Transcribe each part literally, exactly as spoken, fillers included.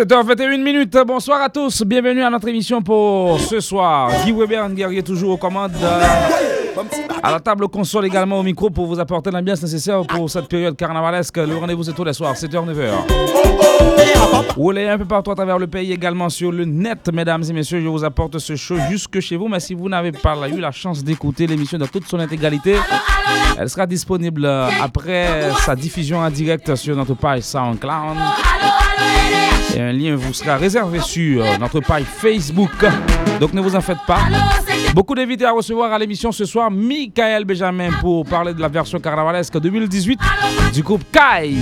sept heures vingt et une, bonsoir à tous, bienvenue à notre émission pour ce soir. Guy Weber, un guerrier toujours aux commandes, euh, à la table console également au micro pour vous apporter l'ambiance nécessaire pour cette période carnavalesque. Le rendez-vous c'est tous les soirs, sept heures neuf heures. Vous l'avez un peu partout à travers le pays, également sur le net, mesdames et messieurs, je vous apporte ce show jusque chez vous. Mais si vous n'avez pas eu la chance d'écouter l'émission dans toute son intégralité, elle sera disponible après sa diffusion en direct sur notre page SoundCloud. Et un lien vous sera réservé sur notre page Facebook. Donc ne vous en faites pas. Beaucoup d'invités à recevoir à l'émission ce soir. Michael Benjamin pour parler de la version carnavalesque deux mille dix-huit du groupe Kai.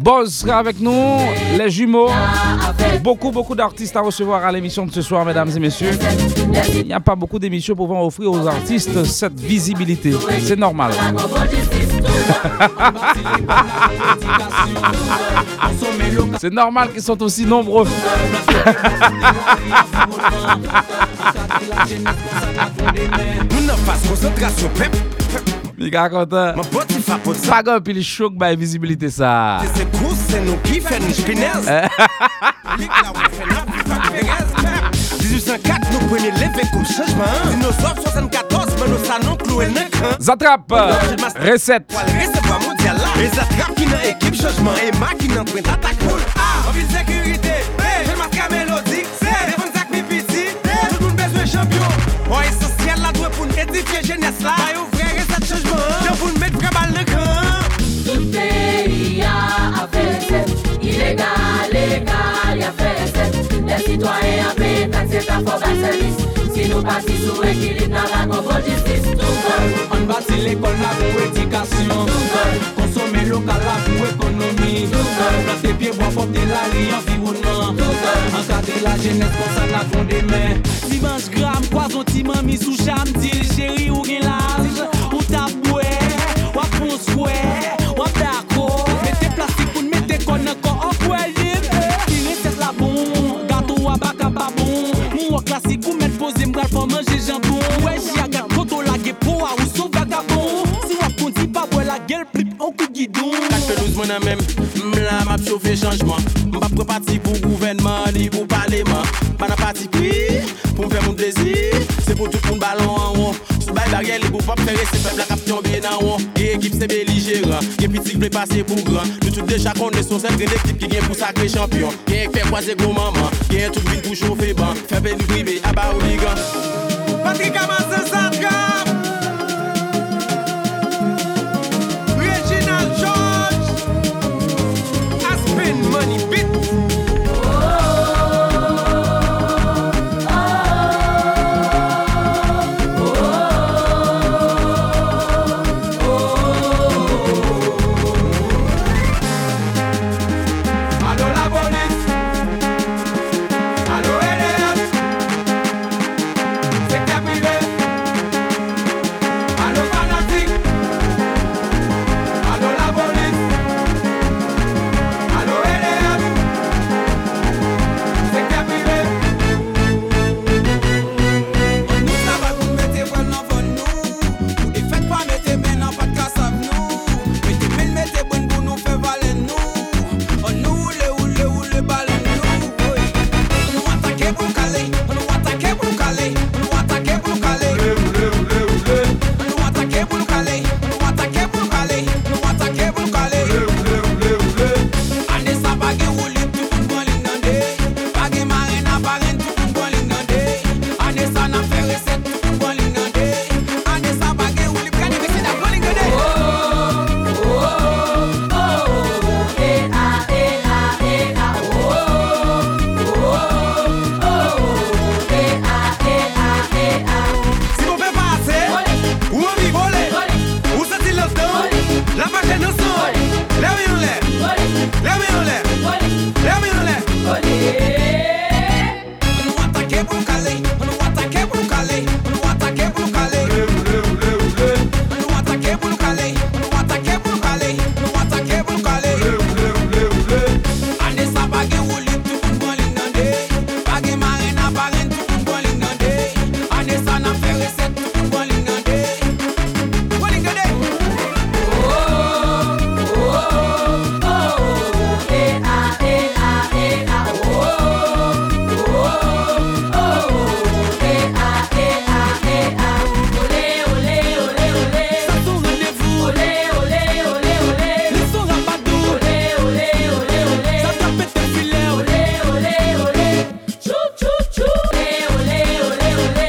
Boz sera avec nous, les jumeaux. Beaucoup, beaucoup d'artistes à recevoir à l'émission de ce soir, mesdames et messieurs. Il n'y a pas beaucoup d'émissions pouvant offrir aux artistes cette visibilité. C'est normal. C'est normal qu'ils sont aussi nombreux. Mika kontan. Pas grand pile choc by visibilité ça. Zatrape recette. Si nous passons sous équilibre dans la nouveau justice, tout seul. On bâtit l'école là pour éducation, tout seul. Consommer local là pour économie, tout seul. Planter pieds, bois, porter la vie, environnement, tout seul. Encadrer la jeunesse pour ça la fond des mains. Dimanche gramme, poison, timon, mis sous charme, dit chérie ou rien large. Ou taboué, ou à ponce-coué, ou à taco. Mettez plastique pour mettre qu'on encore en poêle. Il reste la bombe, gâteau à bac à babon. Classique ou mettre posé m'gal pour manger jambon. Ouais, j'y a gâte koto la gué pour a ou sauve vagabond. Si wap konti pa boy la gueule plip on coup de guidon. Quatre-douze mon amèm, m'la m'a chauffé changement. M'pa pré parti pour gouvernement ni pour parlement. Pas na parti pris pour faire mon plaisir. C'est pour tout pour ballon en haut. Sous bail barrière les pour pas faire c'est peuple la caption bien en haut. Et équipe c'est belligérant. Gé petit blé passer pour grand. Nous tout déjà connaît son cette équipe qui gagne pour sacré champion. Gé fait croiser gros maman. Gé tout vite pour chauffer ban. Fait ben privé à ba oligan. Patrick Amazon Sandra. Reginald George. Aspen money bit. Oh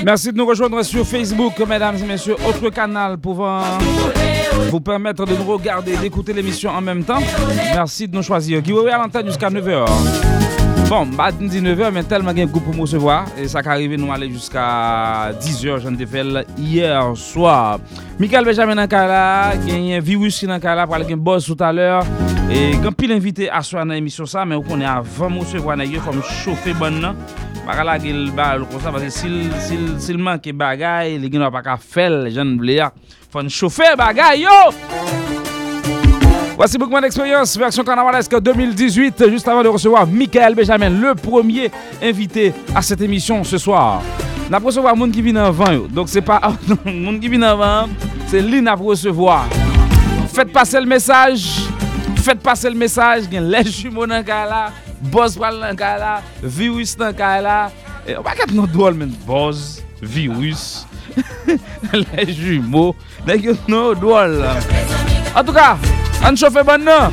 Merci de nous rejoindre sur Facebook, mesdames et messieurs. Autre canal pouvant vous permettre de nous regarder, d'écouter l'émission en même temps. Merci de nous choisir. Guy Weber à l'antenne jusqu'à neuf heures. Bon, matin dix-neuf heures, mais tellement qu'il y a un groupe pour me recevoir. Et ça arrive, nous allons jusqu'à dix heures, j'en défile hier soir. Michael Benjamin dans Kala, il y a un virus dans Kala, il y a un boss tout à l'heure. Et quand il est invité à soir dans l'émission, ça, mais on est avant de me recevoir, comme chauffé bonne. Parce que s'il manque des bagailles, il n'y a pas qu'à faire, les gens ne veulent pas. Il faut chauffer les bagailles, yo! Voici beaucoup d'expérience, version carnavalesque deux mille dix-huit, juste avant de recevoir Michael Benjamin, le premier invité à cette émission ce soir. Nous allons recevoir Moun qui vient avant, donc c'est pas Moun qui vient avant, c'est lui qui va recevoir. Faites passer le message, faites passer le message, les jumeaux dans le cas là, Boss Pral dans le cas là, Virus dans le cas là. On va pas nous drôle, mais Boss, Virus, les jumeaux, d'ailleurs, nous drôle. En tout cas, on chauffe bonne non.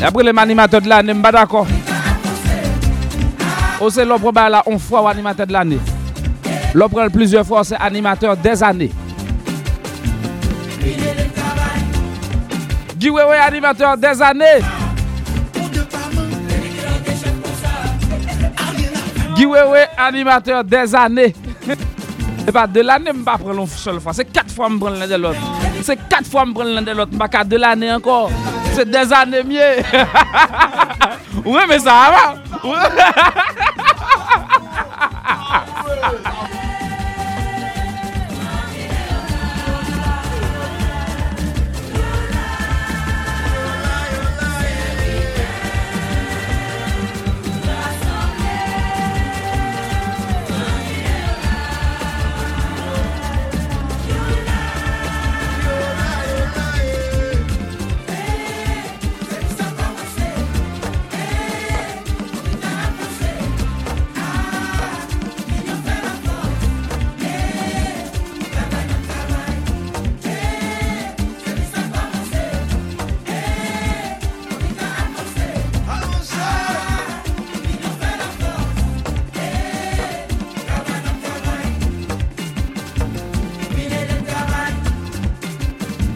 Après les animateurs de l'année, je ne suis pas d'accord. C'est l'opre là, on fois animateur de l'année. L'opre plusieurs fois, c'est animateur des années. Guy Weber, animateur des années. Guy Weber, animateur des années. Et pas de l'année, je ne prends pas l'une seule fois. C'est quatre fois que je prends l'un de l'autre. C'est quatre fois que je prends l'un de l'autre. Je ne prends pas de l'année encore. C'est des années mieux. Oui, mais ça va. Ouais.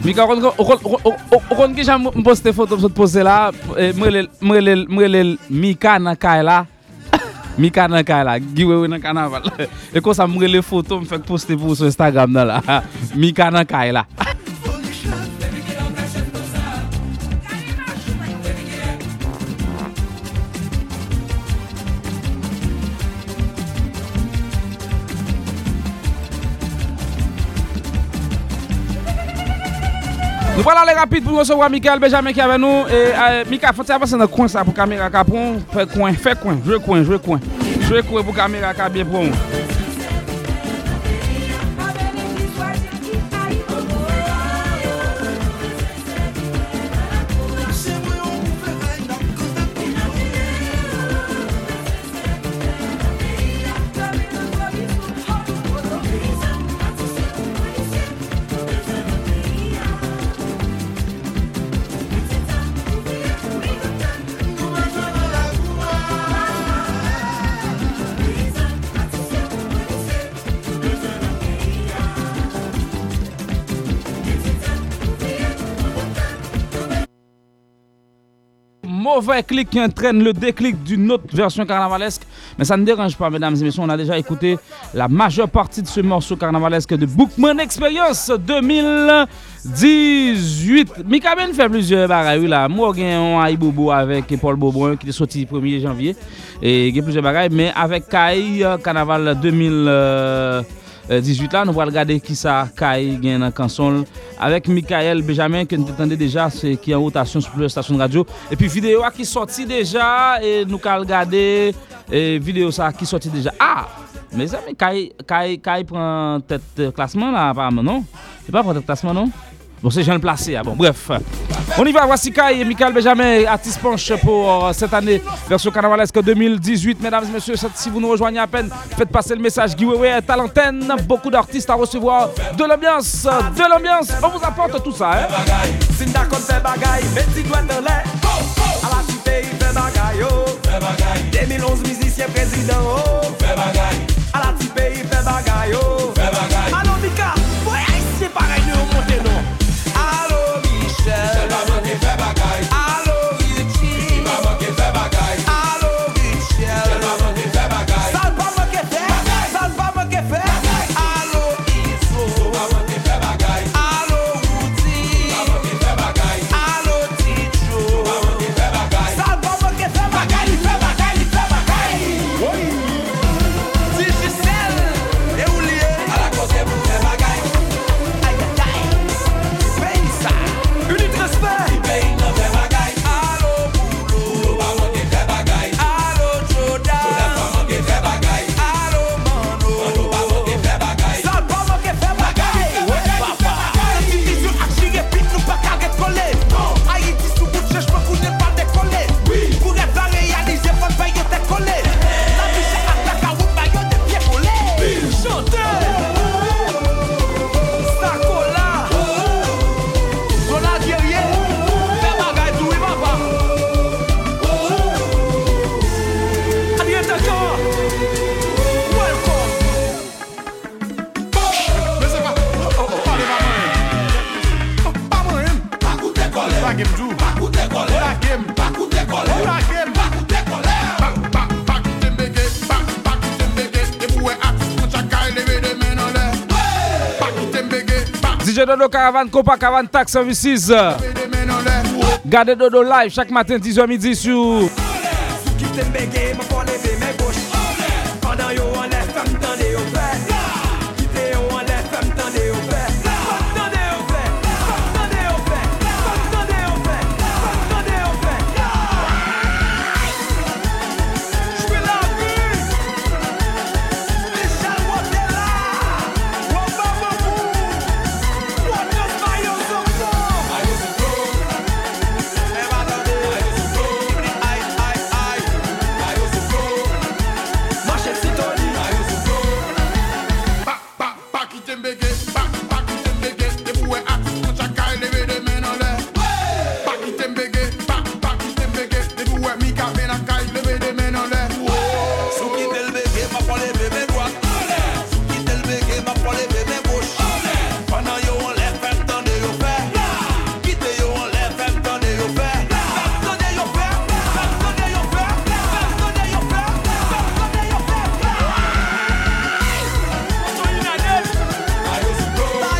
Mika, on compte que j'ai posté des photos, je pose là, je Mika dans Kaila, Mika dans Kaila, Guy Weber dans Carnaval. Et quand ça me les photos, je fais poster pour sur Instagram là, Mika dans Kaila. Nous allons aller rapide pour recevoir Michael Benjamin qui est avec nous. Et Michael, faut avancer dans le coin ça pour caméra capon. Fait coin, fait coin, jouer coin, jouer coin. Jouer coin pour caméra capon bien pour nous. Mauvais clic qui entraîne le déclic d'une autre version carnavalesque. Mais ça ne dérange pas, mesdames et messieurs. On a déjà écouté la majeure partie de ce morceau carnavalesque de Bookman Experience deux mille dix-huit. Mika Ben fait plusieurs bagailles là. Moi, j'ai un Aïe Bobo avec Paul Bobon qui est sorti le premier janvier. Et j'ai plusieurs bagailles. Mais avec Kai, Carnaval deux mille dix-huit là, nous allons regarder qui ça Kai gagne dans la console avec Michael Benjamin que nous entendez déjà, c'est qui est en rotation sur plusieurs stations de radio et puis vidéo qui sorti déjà et nous allons regarder et vidéo ça qui sorti déjà. Ah, mes amis, Kai Kai Kai prend tête classement là apparemment non? C'est pas pour tête classement non? Bon, c'est jeune placé. Bon, bref. On y va. Voici Kai et Michael Benjamin, artiste punch pour cette année, version carnavalesque deux mille dix-huit. Mesdames et messieurs, si vous nous rejoignez à peine, faites passer le message. Guy Weber est à l'antenne. Beaucoup d'artistes à recevoir. De l'ambiance, de l'ambiance. On vous apporte tout ça. deux mille onze musiciens président. À la type, il fait bagaille. Allô, Mika, c'est pareil, nous remontez non. Michel Baban qui fait bagaille. Allô Richie, Michel Baban qui fait bagaille. Allô Richel, Michel Baban qui fait bagaille. Sal Baban qui fait bagaille. Sal Baban qui fait bagaille. Allô Iso, Iso Baban qui fait bagaille. Allô Woody, Baban qui fait bagaille. Allô Ticho, Baban qui fait bagaille. Sal Baban qui fait bagaille. Il fait bagaille, il fait bagaille. Oui. Difficile et oublié. À la cause vous fait bagaille. Aïe aïe aïe. Paye ça. Respect. D J Dodo Caravan, Koupa Caravan, Tax Services. Gardez Dodo live chaque matin dix heures midi sur.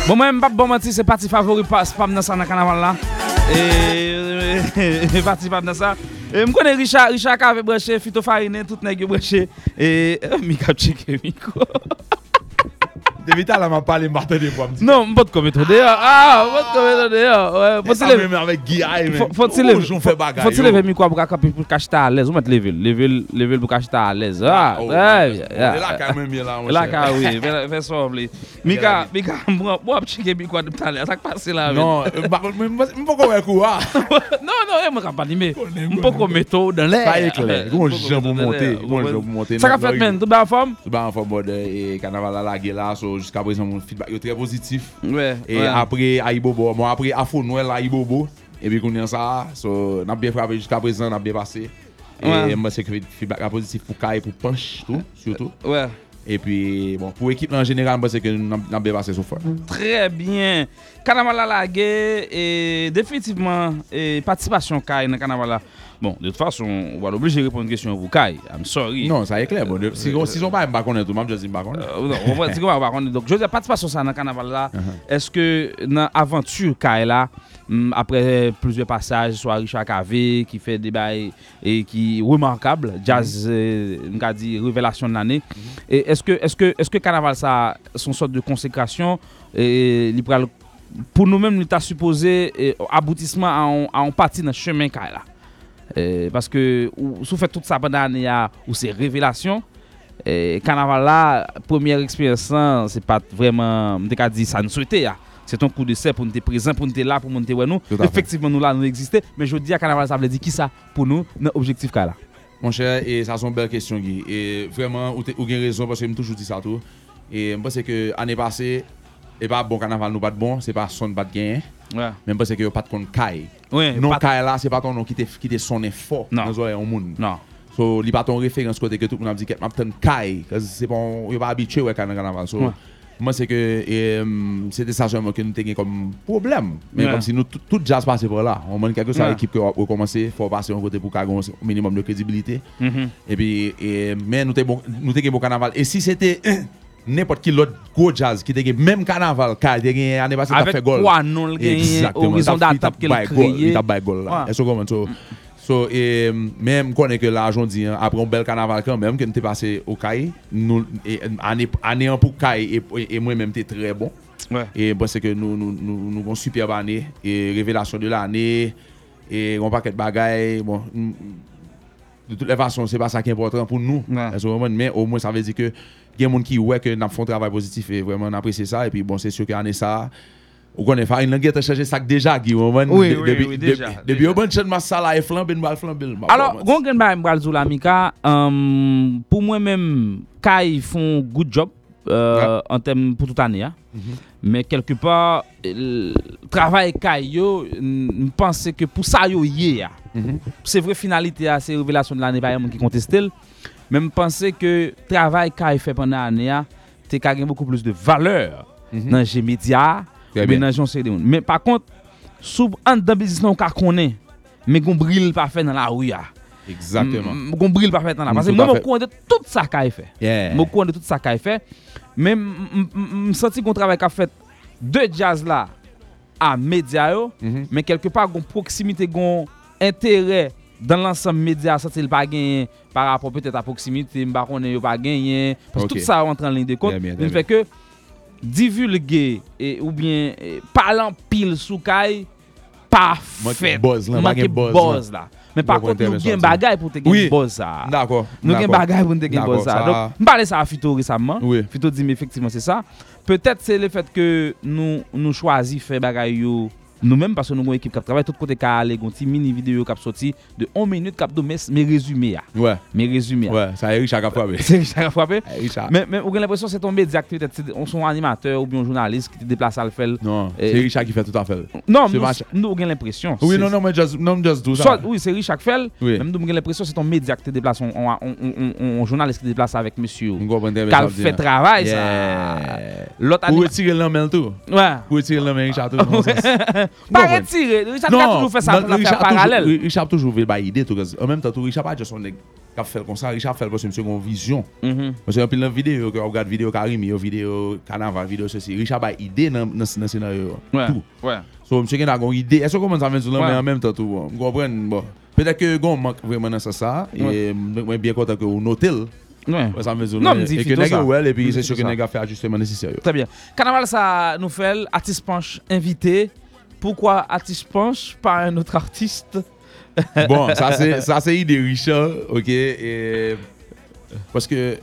Bon, moi, Mbap Bomati, c'est parti favori pas Spam dans ça dans le carnaval là. Et parti Spam dans ça. Et je connais Richard, Richard Cavé branché, Fito Farine, tout le monde branché. Et Mika Chike Miko. Depuis là, m'a parlé Martin des Bois. Non, pas de commettre d'ailleurs. Ah, pas de commettre d'ailleurs. Faut-il lever même avec Guy Weber. Faut-il lever. Faut-il lever micro pour pour cacher ta à l'aise. On mettre lever, lever, lever pour cacher ta à l'aise. Ah, ouais. Là quand même là. Là quand oui, fais semble. Mika, Mika, moi, moi checker micro de tout à l'heure. Ça passe là. Non, par contre, me pas quoi quoi. Non, non, moi pas animé. Pas commettre dans l'air. Ça éclair. Bon, je vous monter, bon, je vous monter. Ça fait même tout en forme. Tout en forme et carnaval à la gueule. Jusqu'à présent, mon feedback est très positif. Ouais, et ouais. Après, Aïbobo, bon, après, Afro Noël, Aïbobo. Et puis, on a ça. So, n'a bien frappé jusqu'à présent, n'a bien passé. Ouais. Et moi, c'est que le feedback est positif pour Kai, pour Punch, tout, surtout. Ouais. Et puis, bon, pour l'équipe en général, moi, c'est que n'a bien passé sur fort. Très bien. Carnaval Lagué, et définitivement, et participation Kai dans Carnaval. Bon, de toute façon, on va l'obliger de répondre à une question à vous, Kai. I'm sorry. Non, ça est clair. Bon, de, si on ne va pas connaître tout, je ne dis pas connaître. On va pas connaître. Donc, je ne dis pas de façon ça dans le carnaval là. Est-ce que dans l'aventure, Kai là, après plusieurs passages, soit Richard Cavé qui fait des bails et qui remarquable, jazz, on va dire révélation de l'année. Et est-ce que, est-ce que, est-ce que carnaval ça, son sorte de consécration et libéral pour nous-mêmes, nous t'a supposé aboutissement à en partie dans le chemin Kai là. Euh, parce que vous faites toute ça pendant l'année où c'est révélation. Et carnaval là, première expérience, c'est pas vraiment, on t'a dit ça nous souhaitait. C'est un coup de serre pour nous être présents, pour nous être là, pour nous être nous. Effectivement, nous là, nous existons. Mais je dis à carnaval, ça veut dire qui ça pour nous, notre objectif Kai là. Mon cher, et ça c'est une belle question, Guy. Et vraiment, vous avez raison parce que je me toujours dit ça tout. Et je pense que l'année passée, et pas bon carnaval nous pas bon, c'est pas son pas de gain. Ouais. Même parce que yo pas de compte Kai. Ouais, non Kai là c'est pas ton nom qui te qui te sonne fort dans oreille au monde. Non. So li pas ton référence côté que tout le monde dit que m'a tente Kai parce que c'est bon yo pas habitué ouais carnaval. So moi c'est que c'était ça seulement que nous t'ai comme problème mais comme si nous tout jazz passé par là. On manque quelque ça équipe qui recommencer faut passer un côté pour qu'a un minimum de crédibilité. Et puis mais nous t'ai bon nous t'ai bon carnaval et si c'était n'importe qui l'autre gros jazz qui était même carnaval car il y a année passée t'as fait goal avec quoi non le gain horizon d'attaque qu'il a créé il a fait goal là et so comment so so et même connaît que l'argent dit après un bel carnaval quand même que nous t'es passé au Kai nous année année en pour Kai et moi même t'es très bon et parce que nous nous nous nous avons superbe année et révélation de l'année et on paquet de bagailles bon. De toutes les façons, c'est pas ça qui est important pour nous. Ouais. Mais au moins, ça veut dire que il y a des gens qui voient que nous faisons un travail positif et vraiment apprécier ça. Et puis, bon, c'est sûr qu'on est ça. On connaît pas. Il y a des gens qui ça déjà. Oui, oui, oui, déjà. Depuis, on a ma salle et flambé, on a flambé. Alors, on a un peu de l'amica. Pour moi-même, Kai font un good job en termes pour toute l'année. Mais quelque part, le travail Kai, je pense que pour ça, il y a. Mm-hmm. C'est vrai finalité à ces révélations de l'année par exemple qui contestent même penser que travail qu'a fait pendant l'année t'es qu'a gagné beaucoup plus de valeur mm-hmm. dans les médias mais dans gens sérieux mais par contre sous en dans business on qu'a connaît mais gon brille pas fait dans la rue exactement gon brille pas fait dans la parce que moi on connaît tout ça qu'a fait moi connais tout ça qu'a fait même me senti qu'on travail qu'a fait deux jazz là à médias mais quelque part gon proximité gon intérêt dans l'ensemble média ça c'est pas gagné par rapport peut-être à proximité m'pa connait pas gagné parce que okay. Tout ça rentre en ligne de compte mais fait que divulguer et ou bien parlant pile sous Kai pas fait buzz là pas buzz là mais par contre nous gain bagaille pour te gain buzz ça d'accord nous gain bagaille pour te gain buzz ça donc m'parler ça à Fito récemment Fito dit mais effectivement c'est ça peut-être c'est le fait que nous nous choisi faire bagaille yo nous-mêmes, parce que nous avons une équipe qui travaille tout côté qui a allé, une mini vidéo qui a sorti de une minute, qui a fait mes résumés. Ouais. Mes résumés. Ouais, ça a Richard qui a frappé. C'est Richard qui a frappé. Mais on a l'impression que c'est tombé d'activité. On est un animateur ou bien un journaliste qui te déplace à le faire. Non, c'est Richard qui fait tout à fait. Non, nous avons l'impression. Oui, non, non, mais juste tout ça. Oui, c'est Richard qui fait. Même nous avons l'impression que c'est un média qui te déplace, un journaliste qui te déplace avec monsieur. Qui fait travail. Pour retirer l'homme et tout. Ouais. Pour retirer l'homme et Richard tout. Pas retiré, Richard a toujours fait ça pour faire parallèle. Richard a toujours fait des idées. En même temps, Richard n'a pas juste fait comme ça. Richard fait parce que c'est une vision. Parce qu'il y a une vidéo, on regarde vidéo Karim, vidéo Canava, vidéo ceci. Richard a des idées dans le scénario. Tout. So, monsieur qui a une idée, est-ce qu'on ça vient mais en même temps, vous comprenez? Peut-être que vous manque vraiment dans ça. Et je suis bien content que vous notez. Ouais. Ouais, ça me dit. Non, me dit. Et que nègre ouais, et puis c'est sûr que nègre fait ajustement nécessaire. Très bien. Carnaval ça nous fait artiste penche invité. Pourquoi artiste penche par un autre artiste? Bon, ça c'est ça c'est idée Richard, OK, et parce que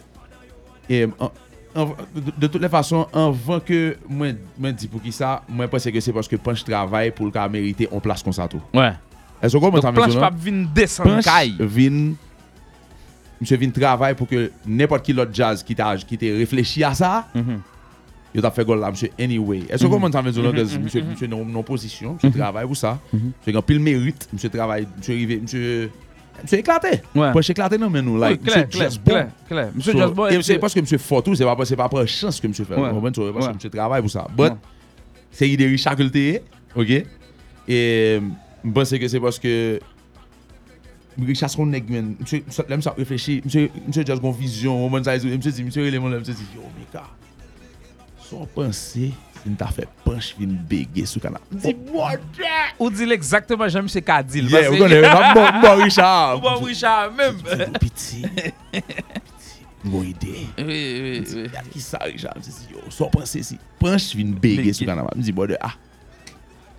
et en, en, de, de toutes les façons, avant que moi moi dis pour qui ça, moi pense que c'est parce que penche travaille pour le mériter on place comme ça tout. Ouais. Est-ce que comment ça me dit? Penche pas vinn descendre Kai. Vinn Monsieur Vin travaille pour que n'importe qui l'autre jazz qui t'a qui t'a réfléchi à ça, mm-hmm. il t'a fait goal là, monsieur anyway. Est-ce que comment ça veut dire que monsieur monsieur non non position, monsieur travaille pour ça, monsieur grand pile mérite, monsieur travaille, monsieur arrivé, monsieur monsieur éclaté. Pour éclater non mais nous là, monsieur jazz bon, monsieur jazz bon. Et c'est parce que monsieur fort tout, c'est pas c'est pas par chance que monsieur fait. Vous comprenez parce que monsieur travaille pour ça. But c'est idée Richard Culté, OK? Et bon c'est que c'est parce que Richard son nèg men monsieur l'aime ça réfléchir monsieur monsieur just gon vision on ça monsieur dit monsieur élément monsieur dit yo mais ka son pensée il t'a fait punch vinn béguer sous canapé dit what ou dit exactement j'aime monsieur ka dit parce que bon bon Richard bon Richard même petit bon idée oui oui oui qui ça Richard dit yo son pensée si punch vinn béguer sous canapé dit bon ah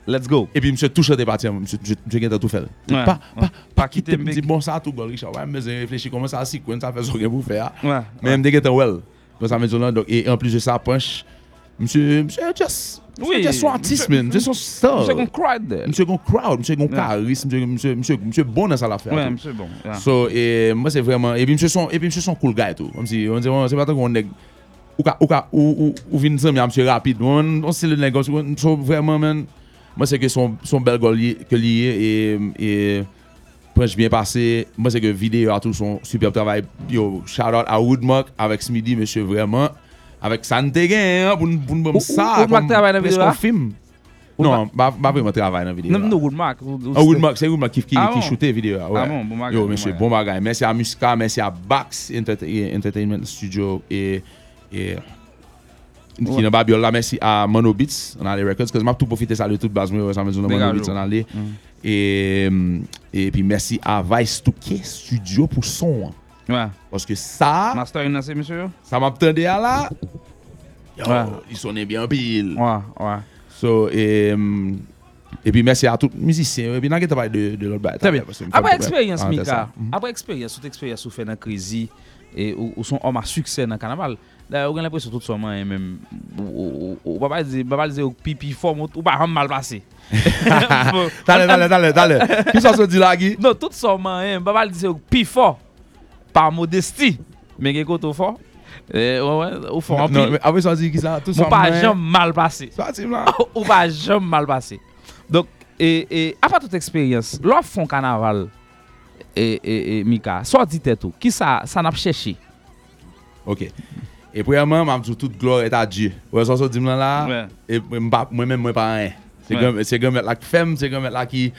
let's go. Et puis monsieur touche des parties, monsieur je gagne tout faire. Pas pas pas quitter me dit bon ça tout gol Richard. Ouais, mais j'ai réfléchi comment ça si quand ça fait ce que vous faire. Mais me dit que well. Parce ça me dit là donc et en plus de ça punch monsieur monsieur just oui, just artist man, just son star. Monsieur gon crowd there. Monsieur gon crowd, monsieur gon charisme, monsieur monsieur monsieur bon dans ça l'affaire. Ouais, monsieur bon. So et moi c'est vraiment et puis monsieur son et puis monsieur son cool gars et tout. Comme si on dit c'est pas tant qu'on est ou ou ou ou Vincent monsieur rapide. On on c'est le négocier vraiment man. Moi c'est que son son bel gol que lié et et proche bien passé. Moi c'est que vidéo à tout son superbe travail. Yo shout out à Woodmark avec Smidi monsieur vraiment avec Santéguin pour pour bon ça comme un film. Non, pas pas vraiment travail dans vidéo. Non, non Woodmark. Woodmark c'est Woodmark qui qui qui shootait vidéo. Ah bon, bon bagage. Yo monsieur bon bagage. Merci à Musca, merci à Bax Entertainment Studio et et qui n'a pas bien là merci à Mono Beats on a les records parce que m'a tout profiter ça de toute base moi ça me dit Mono Beats on aller et et puis merci à Vice Touquet Studio pour son ouais parce que ça master in c'est monsieur ça m'attendait à là ouais. Ils sonnaient bien pile ouais ouais so et et puis merci à tous les musiciens et puis n'a que travail de de l'autre bataille après expérience Mika après expérience toute expérience ou fait dans Crazy et ou son homme à succès dans carnaval. Là, on a l'impression tout ça même ou papa dit papa dit pipi forme ou pas mal passé. Dale dale dale dale. Qui ça se dit là Guy? Non, tout ça même papa dit pipi fort par modestie. Mais quelque côté fort. Eh ouais, au fond. Non, mais après ça dit qui ça tout ça. Ou pas jamais mal passé. Ou pas jamais mal passé. Donc et et après toute expérience, l'offre font carnaval et et et Mika, soit dit tout. Qui ça ça n'a pas cherché. OK. Et premièrement, m'a dit toute gloire est à Dieu. Ouais, ça ça dit là là et moi-même moi pas rien. C'est comme c'est comme la femme, c'est comme là qui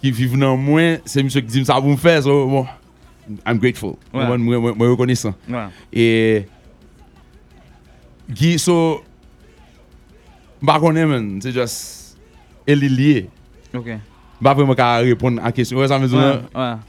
qui vivent dans moi, c'est monsieur qui dit ça pour me faire bon. I'm grateful. Moi moi reconnaissant. Et qui so m'a connaît, c'est juste elle est liée. OK. M'a vraiment qu'à répondre à question. Ouais, ça me dit là.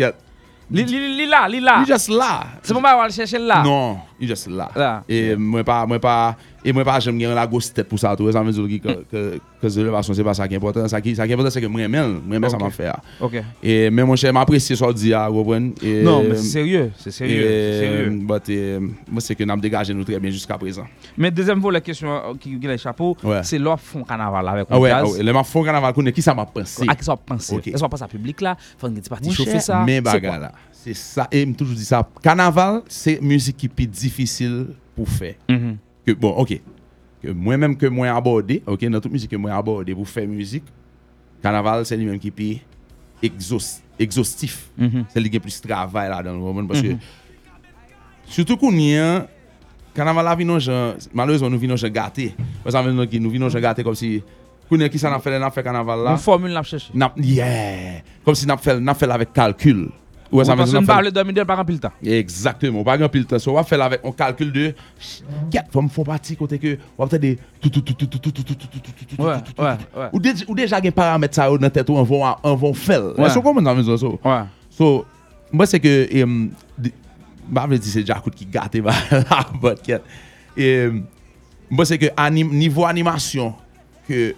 Li li là, li là. Il juste là. C'est pas mal chercher là. Non, il juste là. Et moi pas moi pas et moi pas j'aime gagner la grosse tête pour ça tout. Ça veut dire que que que de façon c'est pas ça qui est important, ça qui ça qui est important c'est que moi même, moi même ça m'a fait. OK. Et même mon cher m'apprécier ça dit à reprendre et non, mais c'est sérieux, c'est sérieux, c'est sérieux. Bah moi c'est que n'a dégagé nous très bien jusqu'à présent. Mais deuxième fois la question qui gagne le chapeau, c'est l'offre fond carnaval avec on gaz. Ouais, le fond carnaval connaît qui ça m'a pensé. À qui ça penser? Est-ce qu'on passe à public là, faut une partie chauffer ça. Mais bagarre là. C'est ça, et je me toujours dit ça. Carnaval, c'est musique qui est difficile pour faire. Mm-hmm. Que bon, ok. Que moi-même que moi abordé, ok, dans toute musique que moi abordé pour faire musique, carnaval, c'est lui-même qui est exhaust, exhaustif. Mm-hmm. C'est lui qui a plus de travail là dans le moment parce mm-hmm. que surtout qu'on y a carnaval là, nous gens malheureusement nous venons gens gâtés. Parce que nous venons gens gâtés comme si qu'on est qui ça n'a fait n'a fait carnaval là. Une formule n'a cherché. Yeah. Comme si n'a fait n'a fait avec calcul. Ouais, ça parce qu'on parle de deux mille par pile temps. Exactement, par pile temps. So, on va faire avec on calcule de quatre formes font partie côté que on va des tout tout tout tout tout tout tout tout tout ouais, tout ouais, ouais. Ou, de, ou déjà des paramètres ça dans tête on va on va faire. Ouais. So, comment dans maison ça. So, moi c'est que um, pas veut dire c'est Djakout qui gâté la banquette. Et moi c'est que anim, niveau animation que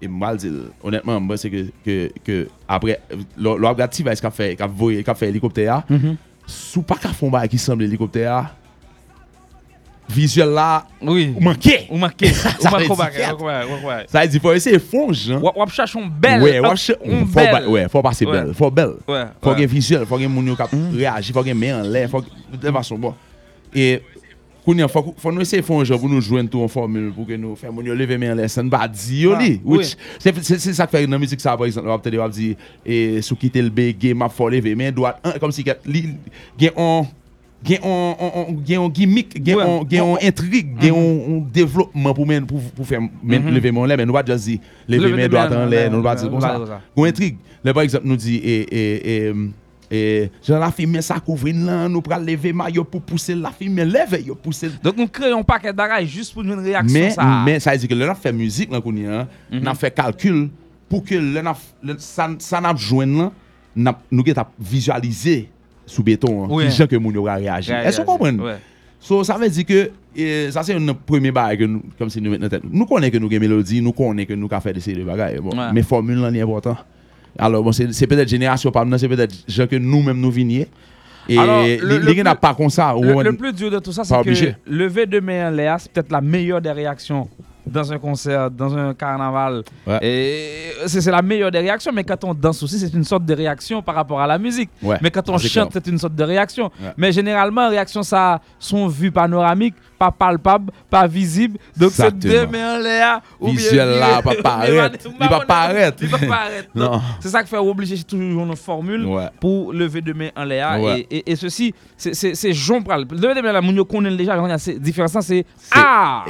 et mal dire honnêtement moi c'est que que que après l'objet T-Vice qu'a fait qu'a voyé qu'a fait hélicoptère mm-hmm. sous pas qu'a fond qui semble hélicoptère visuel là oui manqué ou manqué ou pas quoi ça dit faut essayer fonge on on cherche un bel ouais on bel ouais faut passer belle faut belle faut gain visuel faut gain moun yo cap réagir faut gain main en l'air faut de façon bon et qu'on faut faut nous essayer fonge pour nous joindre tout en formule pour que nous faire moun yo lever main en l'air ça ne pas dire li c'est c'est ça que fait dans musique ça par exemple on va dire et sous quitter le bégué m'a faut lever main droite comme si gain on gain on on gain on gimmick gain on gain on intrigue gain on développement pour men pour pour faire lever main en l'air mais nous pas juste dire lever main droite en l'air nous pas dire comme ça on intrigue là par exemple nous dit et et et genre la fille mais ça couvrir là nous pral lever maillot pour pousser la fille mais lever yo pousser donc nous créons paquet d'arrache juste pour une réaction ça mais ça veut dire que là on fait musique là qu'on y a on fait calcul pour que là ça ça n'a joindre là nous que t'a visualiser sous béton les gens que mon yo réagir est-ce que vous comprenez so ça veut dire que eh, ça c'est une première bagarre que nous comme si nous mettons tête nous connaît que nous gain mélodie nous connaît que nous ca faire des séries de bagarre bon ouais. Mais formule là est important alors bon c'est, c'est peut-être génération pas non c'est peut-être gens que nous même nous vinier et les gens n'a pas comme ça le, le plus dur de tout ça c'est que lever de main en l'air c'est peut-être la meilleure des réactions dans un concert, dans un carnaval. Ouais. Et c'est, c'est la meilleure des réactions, mais quand on danse aussi, c'est une sorte de réaction par rapport à la musique. Ouais. Mais quand on c'est chante, clair. C'est une sorte de réaction. Ouais. Mais généralement, réactions ça sont vues panoramiques, pas palpables, pas visibles. Donc exactement. C'est deux mains en l'air. Visuel là, pas paraître. Il va paraître. Il va paraître. C'est ça qui fait obliger toujours une formule ouais. pour lever deux mains en l'air. Ouais. Et, et, et ceci, c'est, c'est, c'est jompral. Lever deux mains en l'air, nous connaissons déjà. La différence, c'est ah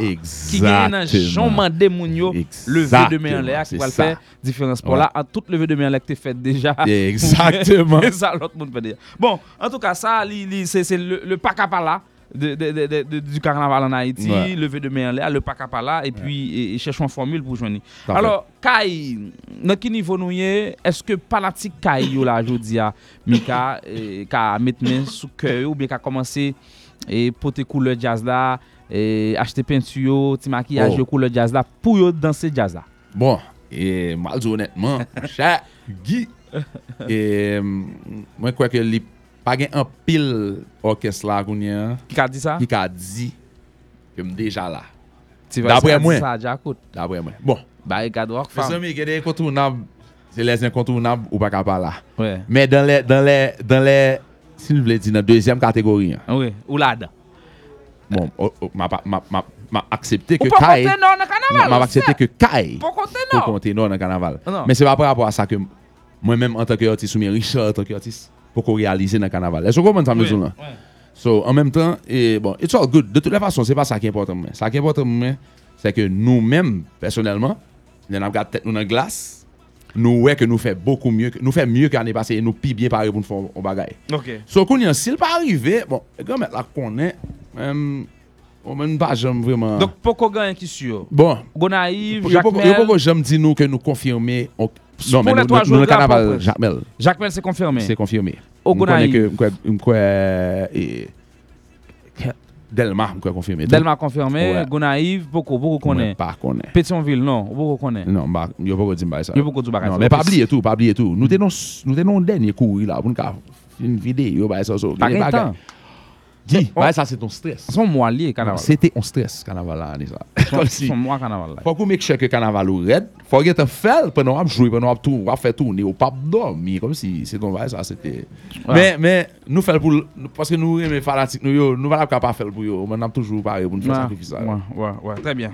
qui gagne Jean Mandé Mounio, lever de main en l'air, qui va le faire différence pour ouais. là, à toute lever de main en l'air que tu fais déjà. Exactement. Ça, l'autre monde peut dire. Bon, en tout cas, ça, li, li, c'est, c'est le, le pacapala de, de, de, de, de, du carnaval en Haïti, ouais. lever de main en l'air, le pacapala, et ouais. puis et, et cherchons une formule pour joindre. Alors, Kai, dans quel niveau nous est, est-ce que Panatique Kai, là, je dis à Mika, qui a mis sous cœur ou bien qui a commencé et porter couleur jazz là? Et acheter peinture, ti maquillage oh. de couleur jazz là pour yo danser jazz là. Bon, et mal honnêtement, cher Guy et moi crois que li pas gen en pile orchestre là gonnien. Qui a dit ça? Qui a dit que me déjà là. D'après moi. D'après moi. Bon, bah God work fam. Mes amis, que des incontournables, c'est les incontournables ou pas capable là. Ouais. Mais dans les dans les dans les si vous voulez dire dans deuxième catégorie. Oui, ou là-dedans. Bon, oh, oh, m'a, m'a, m'a, m'a accepté que Kai m'a, m'a accepté que Kai pour compter non dans carnaval. Non. Mais c'est pas par rapport à ça que moi-même en tant qu'artiste ou bien Richard en tant qu'artiste pour réaliser dans carnaval. Est-ce que vous comprenez ça oui. oui. So en même temps et bon, it's all good. De toutes les façons, c'est pas ça qui est important mais ça qui est important mais c'est que nous-mêmes personnellement, nous avons tête nous dans glace. Nous ouais que nous fait beaucoup mieux nous fait mieux qu'année passée et nous pi bien paré pour nous faire on bagaille. OK. So qu'on y s'il pas arrivé, bon, grand mettre la connaît même on même pas jamais vraiment. Donc pourquoi gagne qui sûr? Bon, Gonaïve, Jacmel. Pourquoi jamais dit nous que nous confirmer on non mais nous le carnaval Jacmel. Jacmel c'est confirmé. C'est confirmé. Au Gonaïve que quoi et Delma qu'on confirmé. Delma confirmé, Gonaïve beaucoup beaucoup connaît. Pas connaît. Pétionville non, beaucoup connaît. Non, bah, yo pas dire ça. Yo beaucoup dire ça. Non, mais pas oublier tout, pas oublier tout. Nous tenons nous tenons dernier cours là pour une vidéo bah ça ça. Pas temps. Dis, bah ça c'est ton stress. Son moi lié carnaval. C'était on stress carnaval là déjà. Comme si son moi carnaval là. Faut qu'on make sure que carnaval ou red, faut que tu fais pendant on jouer pendant tout, on fait tourner au pas dormir comme si c'est ton vrai ça c'était. Mais mais nous faire pour parce que nous les fanatiques nous yo, nous pas capable faire pour yo, on a toujours pareil pour nous faire sacrifice. Ouais ouais ouais, très bien.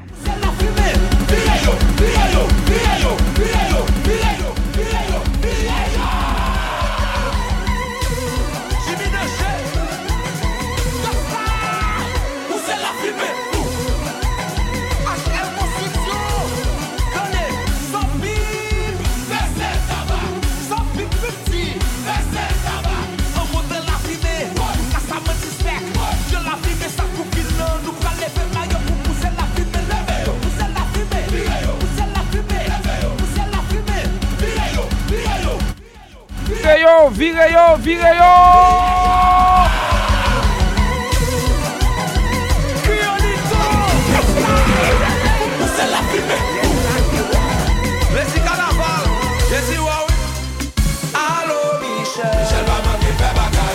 Vire yo, vire yo, vire yo!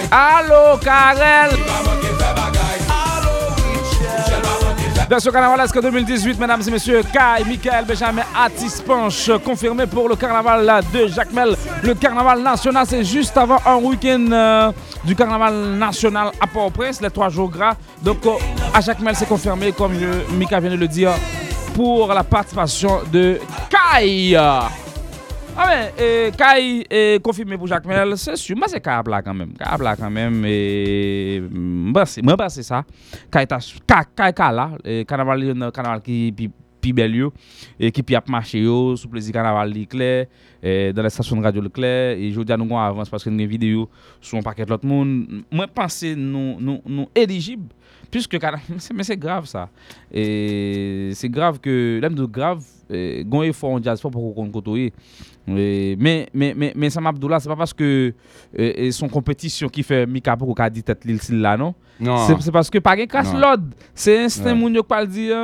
Allô, Karel. Dans ce carnavalesque deux mille dix-huit, mesdames et messieurs, Kai, Michael Benjamin, Atis Punch, confirmé pour le carnaval de Jacmel. Le carnaval national, c'est juste avant un week-end euh, du carnaval national à Port-au-Prince, les trois jours gras. Donc euh, à Jacmel, c'est confirmé, comme je, Mika vient de le dire, pour la participation de Kai. Ah mais, Kai est confirmé pour Jacmel, c'est sûr, mais c'est Kai Abla quand même. Kai Abla quand même, et bah, c'est, bah, c'est ça. Kai Kala, carnaval, carnaval qui... qui Bellio et qui a marché sous plaisir carnaval clair dans la station de radio clair et aujourd'hui nous on avance parce que nous vidéo sur un paquet de l'autre monde moi penser nous nous nous éligible puisque mais c'est grave ça et c'est grave que l'aime de grave gon effort en diaspora pour qu'on côtoyer mais mais mais mais Sam Abdoullah c'est pas parce que euh, son compétition qui fait Mika pour qu'a dit tête l'île là non, non. C'est, c'est parce que pas gain casse l'ordre c'est instinct moun yo pas dire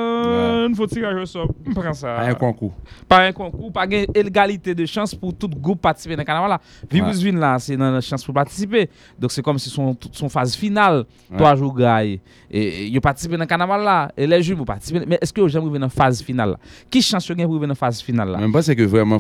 il faut tirer au sort prend ça pas un concours pas un concours pas gain égalité de chance pour tout groupe participer dans carnaval là Vibuswin là c'est une chance pour participer donc c'est comme si son son phase finale trois jours gaille et yo participer dans carnaval là et les jeunes participer mais est-ce que j'aime venir dans phase finale qui chance gain pour venir dans phase finale là même pas c'est que vraiment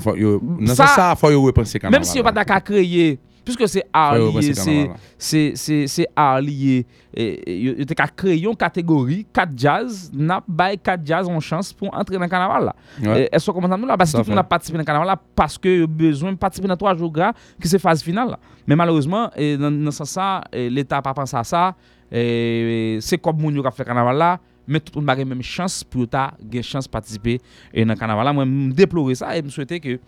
ça, ça faut repenser quand même. Même si on va pas créer puisque c'est art lié, c'est c'est c'est c'est art lié et il t'ai créé une catégorie quatre jazz, n'a pas quatre jazz en chance pour entrer dans carnaval là. Ouais. Est-ce qu'on comprend nous là parce que tout on a participé dans carnaval là parce que besoin de participer dans trois jours gras qui c'est phase finale là. Mais malheureusement et dans ça ça l'état pas pensé à ça et c'est comme moun yo qui fait carnaval là. Mais tout le monde a même chance pour ta gain chance participer et dans carnaval là moi me déplorer ça et me souhaiter que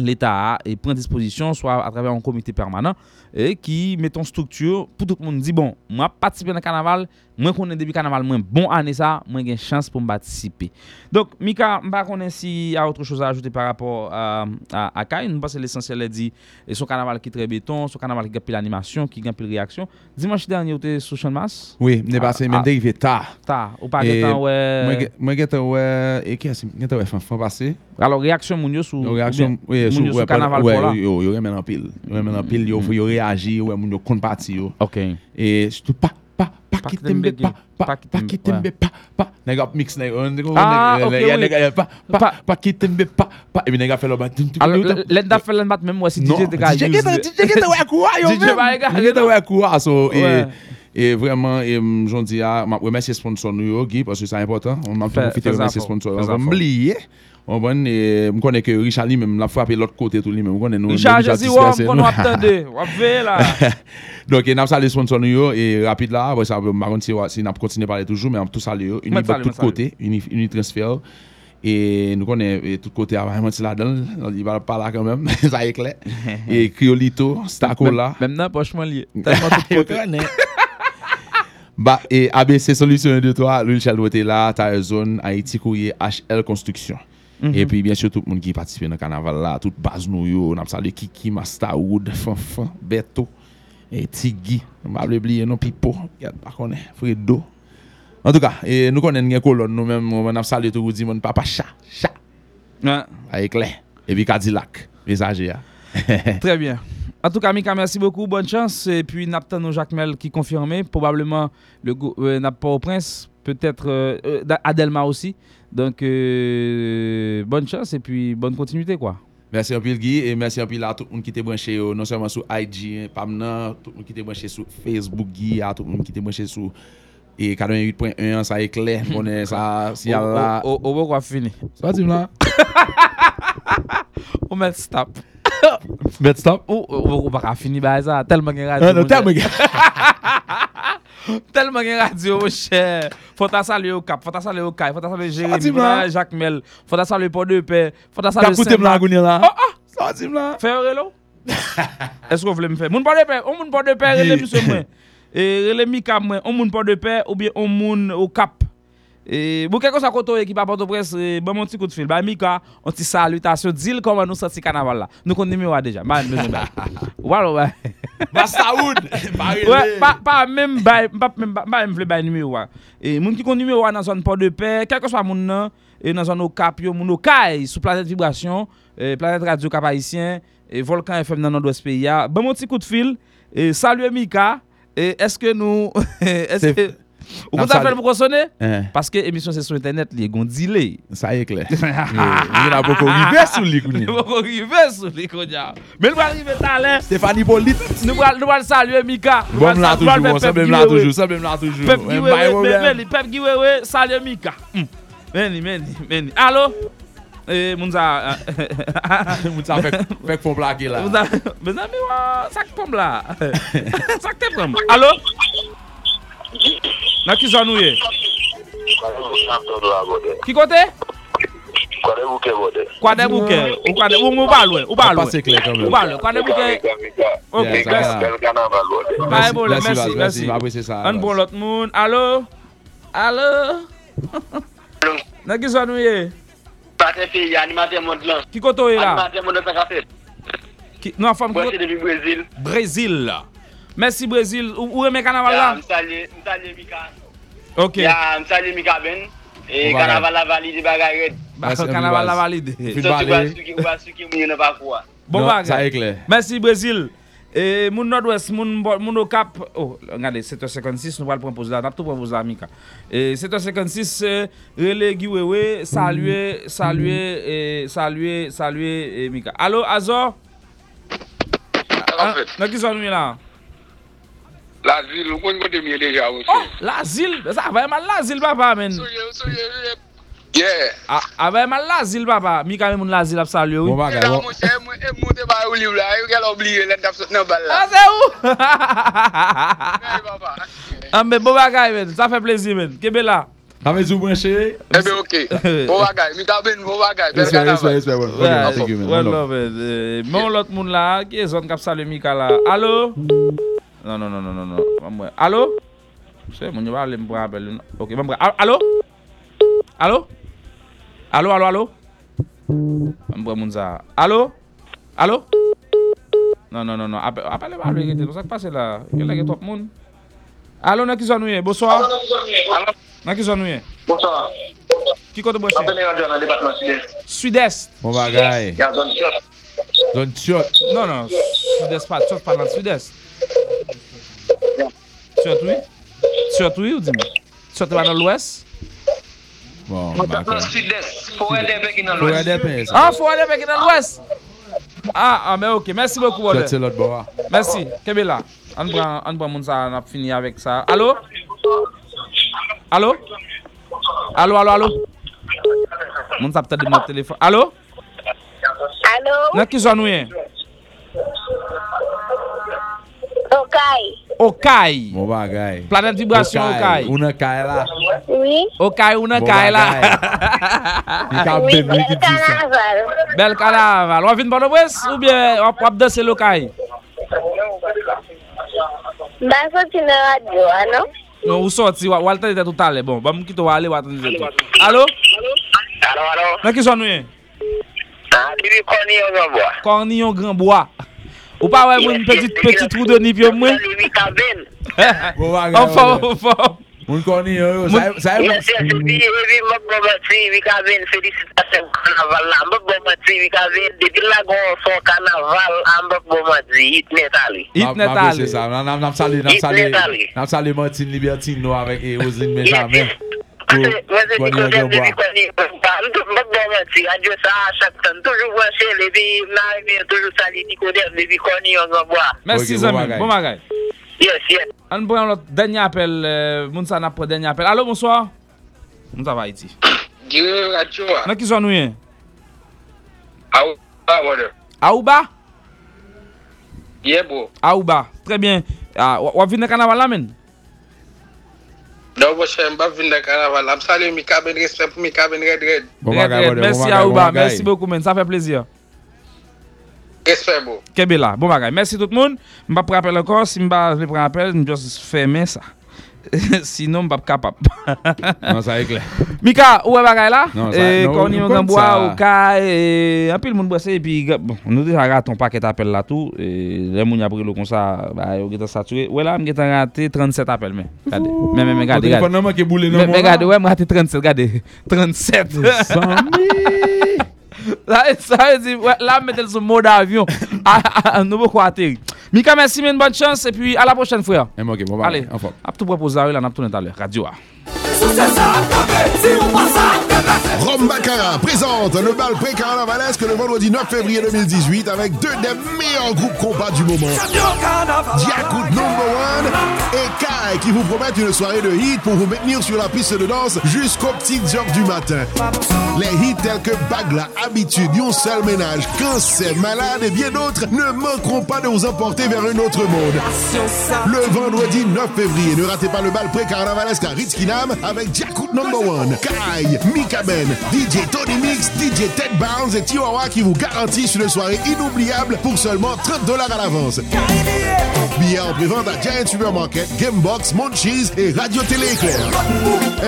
l'État est prend disposition soit à travers un comité permanent et qui met en structure pour tout le monde dit bon moi participer dans carnaval moi connais début carnaval moi bon année ça moi gain chance pour participer donc Mika m'pas connais si y a autre chose à ajouter par rapport à à, à Kai nous passer l'essentiel est dit son carnaval qui très béton son carnaval qui gagne l'animation qui gagne réaction dimanche dernier vous étiez sur champ masse oui n'est pas c'est même dérivé tard tard ou pas gagne ouais moi gagne ouais et qui est gagne ouais fin passé alors réaction mon yo sur sur le carnaval pour là yo yo remen en pile remen en pile yo yo réagir ouais mon yo compte parti yo OK et surtout pas pas pas qui t'aime pas pas pas qui t'aime pas pas nèg mix nèg on nèg pas pas pas qui t'aime pas pas et nèg fait le bat l'aide d'a fait le bat même moi si DJ te gagne DJ te ouais quoi yo DJ te ouais quoi so et vraiment et j'en dis à remercier sponsor nous Guy parce que c'est important on m'a profiter remercier sponsor on va oublier on bonne et me connais que Richard lui même l'a frappé l'autre côté tout lui même on connais nous Richard dit on on attendait on va là donc n'a salué sponsor nous et rapide là ça marron si n'a continuer parler toujours mais tout saluer une de tous côtés une transfert et nous connaît tout côté avant là dedans il va pas là quand même ça est clair et Criolito Stacola maintenant franchement lié tellement tout côté bah et A B C solution de toi le Richel était là ta zone Haïti courrier H L construction mm-hmm. Et puis bien sûr tout le monde qui participe dans carnaval là toute base nous yo on a salué Kiki Masterwood Fanfan Beto et Tigui on va oublier non Pipo regarde pas connaît Fredo en tout cas et nous connaît une colonne nous même on a salué tout dit mon papa chat chat ouais avec clair et puis Cadillac messager très bien. En tout cas, Mika, merci beaucoup, bonne chance. Et puis, Naptan ou Jacmel qui confirmé, probablement le euh, Nappa au Prince, peut-être euh, Adelma aussi. Donc, euh, bonne chance et puis bonne continuité, quoi. Merci un peu Guy et merci un peu à tout le monde qui était branché non seulement sur I G, Pamna, tout le monde qui était branché sur Facebook, Guy, à tout le monde qui était branché sur et quatre-vingt-huit point un, ça est clair, on est ça, si y'a là. Au revoir, fini. Ça dit là. On met stop. Met stop. Oh, on va finir par ça. Tellement de radio. Tellement de radio, mon cher. Faut t'as salué au Cap, faut t'as salué au Kai, faut t'as salué Jérémy, Jacques Mel, faut t'as salué pour deux paix, faut t'as salué. T'as coûté la gouine là. Oh, oh, ça dit là. Fais relou. Est-ce que vous voulez me faire? Mon pas de paix, on mon pas de paix, relève monsieur moi. Et relève Mika moi, on mon pas de paix ou bien on mon au Cap. Et pour quelqu'un ça côtoyer qui pas Port-au-Prince bon mon petit coup de fil bah Mika on ti salutation deal comment nous sorti carnaval là nous connait numéro déjà bah voilà bah bah Saoud pas pas même bah pas même pas même bah numéro et moun qui connait numéro dans zone port de paix quelque soit moun nan et dans zone au Cap yo moun au Kai sur Planète Vibration Planète Radio Cap Haïtien et Volcan F M dans nord-ouest pays bon mon petit coup de fil Et salut Mika. Et est-ce que nous. Est-ce que. Vous avez fait pour sonner? Parce que l'émission c'est sur internet, il y a un delay. Ça y est clair. Il y a beaucoup arrivé sur lui. Il y a beaucoup arrivé sur lui. Mais nous arrivons à l'heure. Stéphanie Polite. Nous allons saluer Mika. Bon, là toujours. Ça même là toujours. Ça même là toujours. Pep Guiwewe. Pep Guiwewe. Salut Mika. Meni, meni, meni. Allô? Eh, Mounza. Mounza fait pompe là. Mes amis, ça que pompe là. Ça que pompe. Allô? Na qui zone oué? Qui côté? Quade bouquet bode. Quade bouquet. Ou quade ou mou balou, ou balou. Pas clair quand même. Ou balou, quade bouquet. OK, merci. Merci, merci. Apprécier ça. Un bon l'autre monde. Allô? Allô? Na qui zone oué? Pas de fille animateur monde là. Qui côté là? Animateur monde ça café. Qui non femme du Brésil. Brésil. Merci Brésil. Où est le carnaval là? Salut, salut Mika. OK. Ya, salut Mika Ben. Et carnaval la valide bagarre. Parce carnaval la valide. Tu vas suki, tu vas suki, on n'a pas quoi. Bon bagarre. Ça est clair. Merci Brésil. Et mon nord-ouest, mon mon cap. Oh, regardez, sept heures cinquante-six, nous va le proposer là, tout proposer Mika. Et sept heures cinquante-six, relé Guy Wewe, saluer, saluer et saluer, saluer Mika. Allô Azor? Na qui sonne là? L'asile, on connaît mieux déjà aussi. Oh, l'asile, ça va mal l'asile papa men. Yeah. Ah, avec mal l'asile papa, mi quand même mon l'asile a salué. Bon bagage. Moi monter ba ou liou là, il a oublié l'en t'a dans balle là. Ah c'est où? Hey papa. Ah mais bon bagage, ça fait plaisir men. Kebe là. Ça veut dire brancher. Eh bien OK. Bon bagage, mi t'a ben bon bagage. Well love it. Mon l'autre monde là, qui est zone cap salué Mika là. Allô? Non non non non non non. Allô? C'est mon numéro là, me rappelle. OK, me Allô? Allô? Allô allô allô? Me prend mon ça. Allô? Allô? Non non non non, appelle pas lui, qu'est-ce qui passe là? Il y a trop de monde. Allô, na qui sonne? Bonsoir. Allô? Na qui sonne? Bonsoir. Qui compte brancher? Dans le département sud-est. Sud-est. Bon bagaille. Il y a zone shot. Zone shot. Non non, sud-est pas, shot pas dans sud-est. Surtout, surtout, ou dis-moi, surtout dans l'ouest. Bon, dans le sud-est, faut aider les pays dans l'ouest. Ah, faut aider les pays dans l'ouest. Ah, ah, mais ok, merci beaucoup. C'est l'autre bois. Merci, Kebela. On prend, on prend mon ça, on a fini avec ça. Allô? Allô? Allô, allô, allô? Mon ça peut-être mon téléphone. Allô? Allô? N'a qui s'ennuie? Okay. Okay. Bon bagay. Planète Vibration Okay. Okay. Una Kai là. Oui. Okay, una Kai là. Oui, bel carnaval. Bel carnaval. On vient Port-au-Prince ou bien on va danser le Kai? Bah sorti na radio, non? Non, ou sorti, ou attendre tout à l'heure. Bon, bam qui to aller ou attendre tout. Allô? Allô, allô. Na qui sonne nous? Ah, Bibi Cornillon Grand Bois. Cornillon Grand Bois. Ou pas ouais une petite petite roue de nipio moi. Enfin enfin. Mon connait ça ça. Merci à tous, oui oui mon combatri Vicavin félicitations carnaval là mon combatri Vicavin depuis la gon son carnaval am bon matri it netali. It netali. C'est ça. Nam nam salut nam salut. Nam salut Martine Libertino avec Rosine Benjamin. Vous êtes vous êtes vous êtes parle de bonbonnerie radio ça chaque temps toujours branché les vies n'arrive toujours salir Nicodère les connait on bois. Merci amis bon bagage. Yes yes. On prend notre dernier appel mon ça n'a pas dernier appel. Allô bonsoir. Nous ça va ici. Dieu radio. Na qui sonne rien. Aouba voilà. Aouba? Yebo. Aouba. Très bien. On va venir carnaval là men. Non, je suis un peu de carnaval. Je salue Mika Ben, respect pour Mika Ben Red Red. Merci Aouba, merci beaucoup, ça fait plaisir. Respect beaucoup. Kebela, bon bagay. Merci tout le monde. Je ne vais pas rappeler encore. Si je ne vais pas prendre appel, je vais juste fermer ça. Sinon, je ne vais pas capable. Non, ça est clair. Mika, où est bagay là? Et quand on est dans bois, au cas, et un peu le monde bosse. Et puis, nous déjà raté un paquet d'appels là tout. Et les gens ont pris le comme ça, ils ont saturé. Ouais, là, ils ont raté trente-sept appels. Mais regardez, mais regardez. Regardez, ouais, j'ai raté trente-sept. Regardez, trente-sept. Ça veut dire, là, mettez le mot d'avion. Nous, on va atterrir. Mika, merci, mais bonne chance. Et puis à la prochaine, frère. Et okay, bon, bah, allez, enfin. À tout proposer, là, on a tout à l'heure. Radio A. Wombakara présente le bal pré-carnavalesque le vendredi neuf février deux mille dix-huit avec deux des meilleurs groupes combat du moment, Djakout number one et Kai, qui vous promettent une soirée de hits pour vous maintenir sur la piste de danse jusqu'aux petites heures du matin. Les hits tels que Bagla, Habitude, Yon Seul Ménage, Cancer, Malade et bien d'autres ne manqueront pas de vous emporter vers un autre monde. Le vendredi neuf février, ne ratez pas le bal pré-carnavalesque à Ritzkinam avec Djakout number one, Kai, Mika Ben, D J Tony Mix, D J Ted Bounds et Tiwawa qui vous garantissent une soirée inoubliable pour seulement trente dollars à l'avance. Billets en prévente à Giant Supermarket, Gamebox, Munchies et Radio Télé Éclair.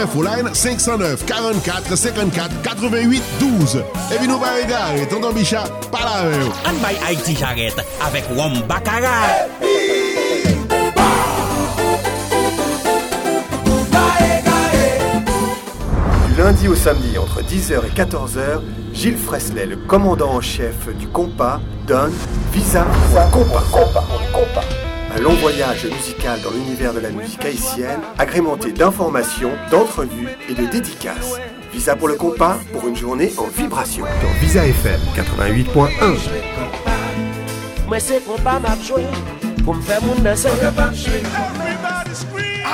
Infoline cinq zéro neuf, quarante-quatre, cinquante-quatre, quatre-vingt-huit, douze. Et puis nous va regarder, tonton Bicha, pas la même. On by Haïti j'arrête avec Wombakara. Lundi au samedi, entre dix heures et quatorze heures, Gilles Fresley, le commandant en chef du compas, donne Visa Compas. Un long voyage musical dans l'univers de la musique haïtienne, agrémenté d'informations, d'entrevues et de dédicaces. Visa pour le compas, pour une journée en vibration. Dans Visa F M quatre-vingt-huit point un. Mais c'est compas m'a joué, pour me faire mon danser.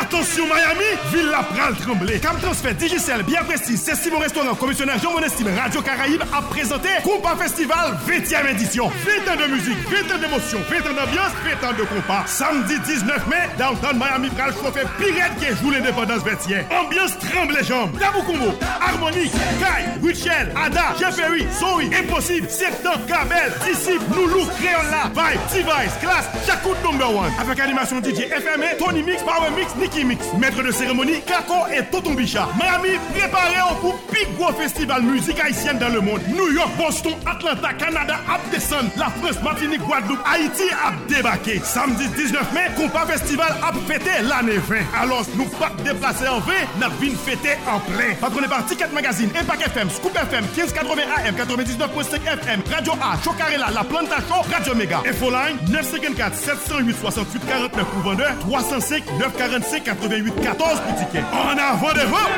Attention Miami, ville la pral tremblée. Cam transfert Digicel, bien précis, c'est si mon restaurant commissionnaire Jean Monestime, Radio Caraïbe a présenté Koupa Festival vingtième édition. vingt ans de musique, vingt ans d'émotion, vingt ans d'ambiance, vingt ans de compas. Samedi dix-neuf mai, Downtown Miami pral chauffé pirate qui joue l'indépendance vingtième. Ambiance tremble les jambes. Daboukoumou, Harmonique, Kai, Richel, Ada, Jeffery, Zoe, Impossible, Septembre, Kabel, Disciple, Loulou, Créola, Vibe, T-Vice, Classe, Djakout number one. Avec animation D J F M, Tony Mix, Power Mix, Niki Mix, maître de cérémonie, Kako et Toton Bicha. Miami, préparez-vous pour le plus gros festival musique haïtienne dans le monde. New York, Boston, Atlanta, Canada, Abdesson, la France, Martinique, Guadeloupe, Haïti a débarqué. Samedi dix-neuf mai, Compas Festival a fêté l'année vingt. Alors, nous pas déplacer en V, nous venons fêter en plein. Patronné par Ticket Magazine, Impact F M, Scoop F M, mille cinq cent quatre-vingts A M, quatre-vingt-dix-neuf point cinq F M, Radio A, Chocarella, La Plantation, Radio Mega. Infoline neuf cinq quatre, sept zéro huit, six huit, quatre neuf pour vendeur, trois zéro cinq, neuf quatre cinq, quatre-vingt-huit, quatorze pour tickets. En avant devant.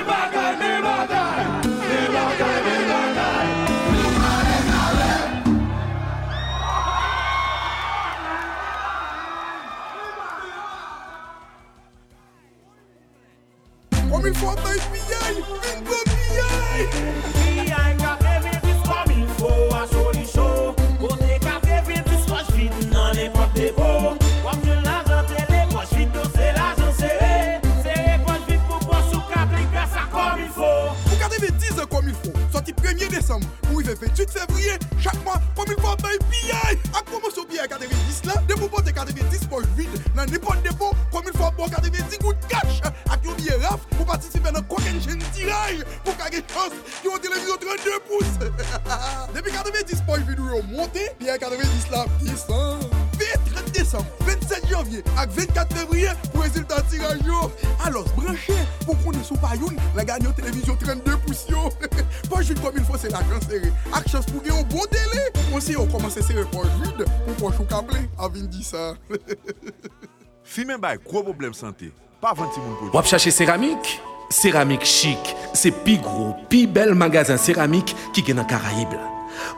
Comme il faut pas P I, bingo P I. P I got every this comme il faut à solution. Côté café vite plus proche vite dans les portes des beaux. Comme il faut, sorti premier décembre, pour arriver vingt-huit février, chaque mois, comme il faut, on paye P I. À promotion bien à quatre-vingt-dix là, de vous porter quatre-vingt-dix pour vide, dans n'importe dépôt, comme il faut, pour quatre-vingt-dix gouttes cash, à tout bien raf, pour participer dans Coquin Chain Tirage, pour qu'à quelque chose qui ont télévision trente-deux pouces. Depuis quatre-vingt-dix pour vide, vous remontez, bien à quatre-vingt-dix là, descend. vingt, trente décembre, vingt-sept janvier, à vingt-quatre février, pour résultat tirage. Alors, branchez, pour qu'on ne soit pas une, la gagne télévision trente-deux pouces. Pas juste comme il faut, c'est la grande série. Avec chance pour gagner un bon délai. Pour aussi, on commence à serrer pour vide, pour qu'on choucablé. Avin dit ça. Si même pas gros problème santé, pas vingt-six mille produits. Vous cherchez céramique? Céramique chic. C'est plus gros, plus bel magasin céramique qui est dans les Caraïbes.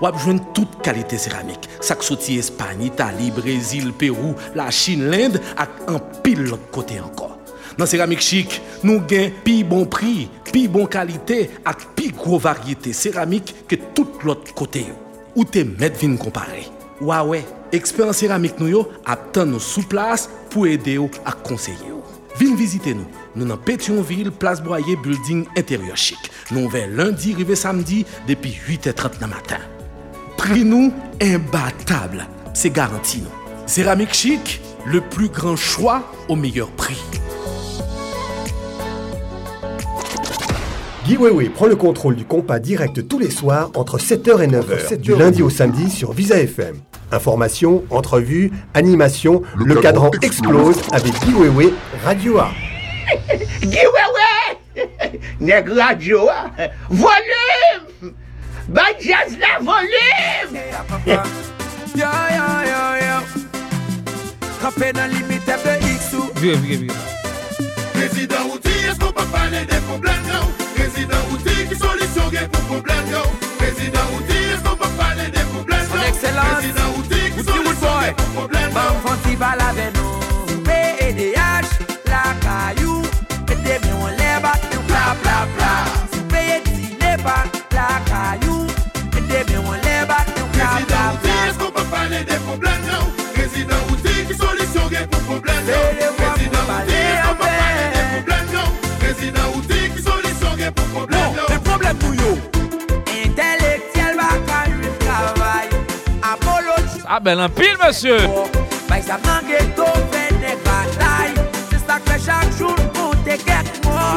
Vous avez besoin de toute qualité céramique. Ça que sorti Espagne, Italie, Brésil, Pérou, la Chine, l'Inde, et un pile de l'autre côté encore. Dans Céramique Chic, nous gagnons plus bon prix, plus bonne qualité avec plus grosse variété céramique que tout l'autre côté. Ou te mettre vin comparer. Ouais ouais, expert en céramique nous yo attend nous sous place pour aider ou à conseiller. Vin visiter nous. Nous dans Pétionville, Place Boyer, Building Intérieur Chic. Nous ouvrons lundi, rive samedi depuis huit heures trente du matin. Prix nous imbattable, c'est garanti nous. Céramique Chic, le plus grand choix au meilleur prix. Guy Weber prend le contrôle du compas direct tous les soirs entre sept heures et neuf heures, du lundi au samedi sur Visa F M. Informations, entrevues, animations, le, le cadran explose avec Guy Weber, Radio A. Guy Weber, nèg Radio A, volume, bas jazz la volume. Ya ya ya ya, respect dans limite de X ou bien, bien, bien. Président Outi, est-ce qu'on peut parler des problèmes non? Président Outi, qui solution est pour problème non? Président Outi, est-ce qu'on peut parler des problèmes non? Président Outi, qui solution est pour problème non? Bon festival avec nous, P E D H, la caillou, et demi on les bat, nous bla bla bla. Si P E D H n'est pas la caillou, et demi on les bat, nous bla bla bla. Est-ce qu'on peut parler des problèmes non? Président Outi, qui solution est pour problème non? Président Outi, est-ce qu'on peut parler des problèmes non? Président Outi, qui solution est pour problème non? Le problème pour you. Intellectuel va quand il travaille. Apollo. Ah ben un pile monsieur. Mais ça manque de des batailles. C'est ça que chaque jour pour te guetter moi.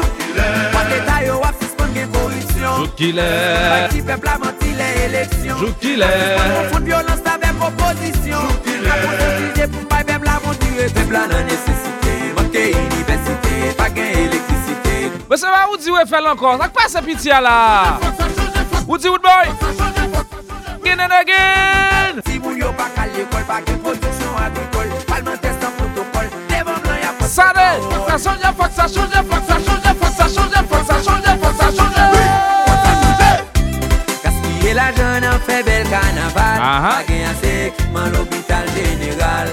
Pas détail ou à suspendre corruption. Joue qu'il est. Qui peuple a menti les élections. Joue qu'il est. On confond violence avec opposition. Joue pour pas même la monture. Peuple a la nécessité. Manquer université. Pas gagner électricité. Mais ça va, Woody Woodboy encore. Ça passe à pitié là. Woody Woodboy. Again and again. Si vous n'avez pas qu'à l'école, pas qu'à production agricole, parlementaire sans protocole, devant blanc, il y a pas de salaire. Faut que ça change, faut que ça change, faut que ça change, faut que ça change, faut que ça change, faut que ça change. Gaspiller la jeune en fait bel carnaval. Pas gagner un segment l'hôpital général.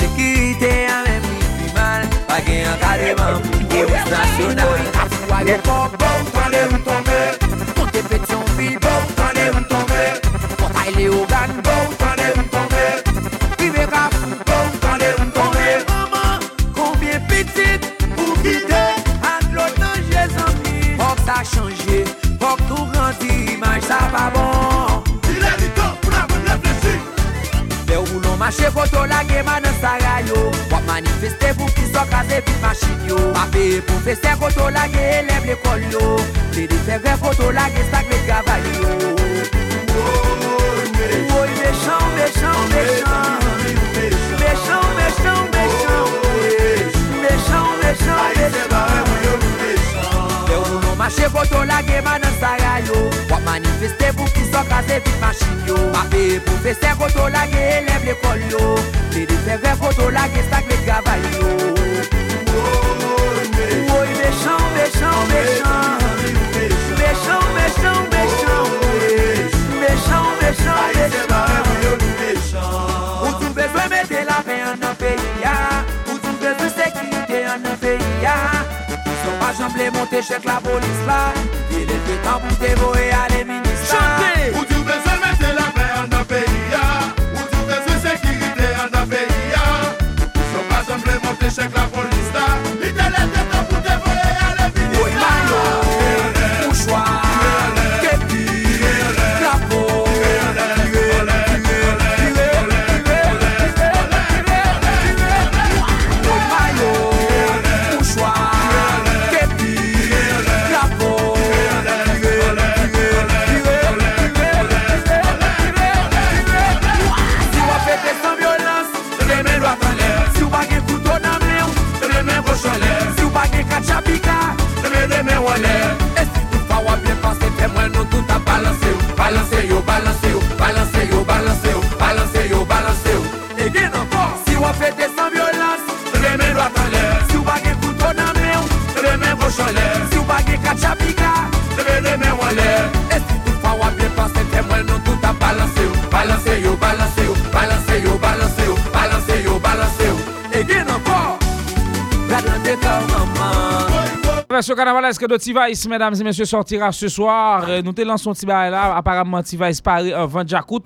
Sécurité à même plus mal. Pas gagner un carrément police nationale. Pas gagner un bon, pas gagner un tombé. Pour tes petits en ville, bon, pas gagner un tombé. Les organes, bon, t'en es une tombée. Vive rap, bon, t'en es une tombée. Maman, combien petite pour quitter à l'autre danger sans vie. Faut que ça change, faut que tout grandit, image ça va bon. Il est du temps pour la bonne réfléchie. Les roulons marchés, photos, la guéma dans sa rayo. Faut manifester pour qu'ils soient casés, puis machine yo. Ma paye pour fester, photos, la gué, élève l'école yo. Les différents photos, la gué, sac les travail yo. Méchant, méchant, méchant, méchant, méchant, méchant, méchant, méchant, méchant. Les roulons marchés pour tout la guéma dans sa rayo. Pour manifester pour qu'ils soient casés, vite machine yo. Papé pour fester pour tout la gué, élève l'école yo. Les différents pour tout la gué, stack les travail yo. Oh, méchant, méchant, méchant, méchant, méchant, méchant. Méchant, méchant, méchant. Où tu veux mettre la paix en un pays, où tu veux sécurité en un pays. Ils sont pas jamblés, monter chez la police là. Il est le temps pour dévorer à les ministres. Chantez! Où tu veux mettre la paix en un pays, où tu veux sécurité en un pays. Ils sont pas jamblés, monter chez la police là. Il est le temps pour dévorer à les ministres. Oui, Mano, Mouchoir. Balancez yo, balancez yo, balancez yo, balancez yo, balancez yo, balancez yo. Et bien encore, si on fait des sans violence, remets droit en l'air. Si on bague couteau dans la main, remets gauche en l'air. Si on bague kachapika, remets en l'air. Et si tout fa wa bien passé, témoin nous tout a balancé yo, balancez yo, balancez yo, balancez yo, balancez yo, balancez yo, balancez yo. Et bien encore, regardez comme maman. Version carnavalesque de T-Vice, mesdames et messieurs, sortira ce soir. Nous te lançons T-Vice là. Apparemment, T-Vice paraît avant Djakout.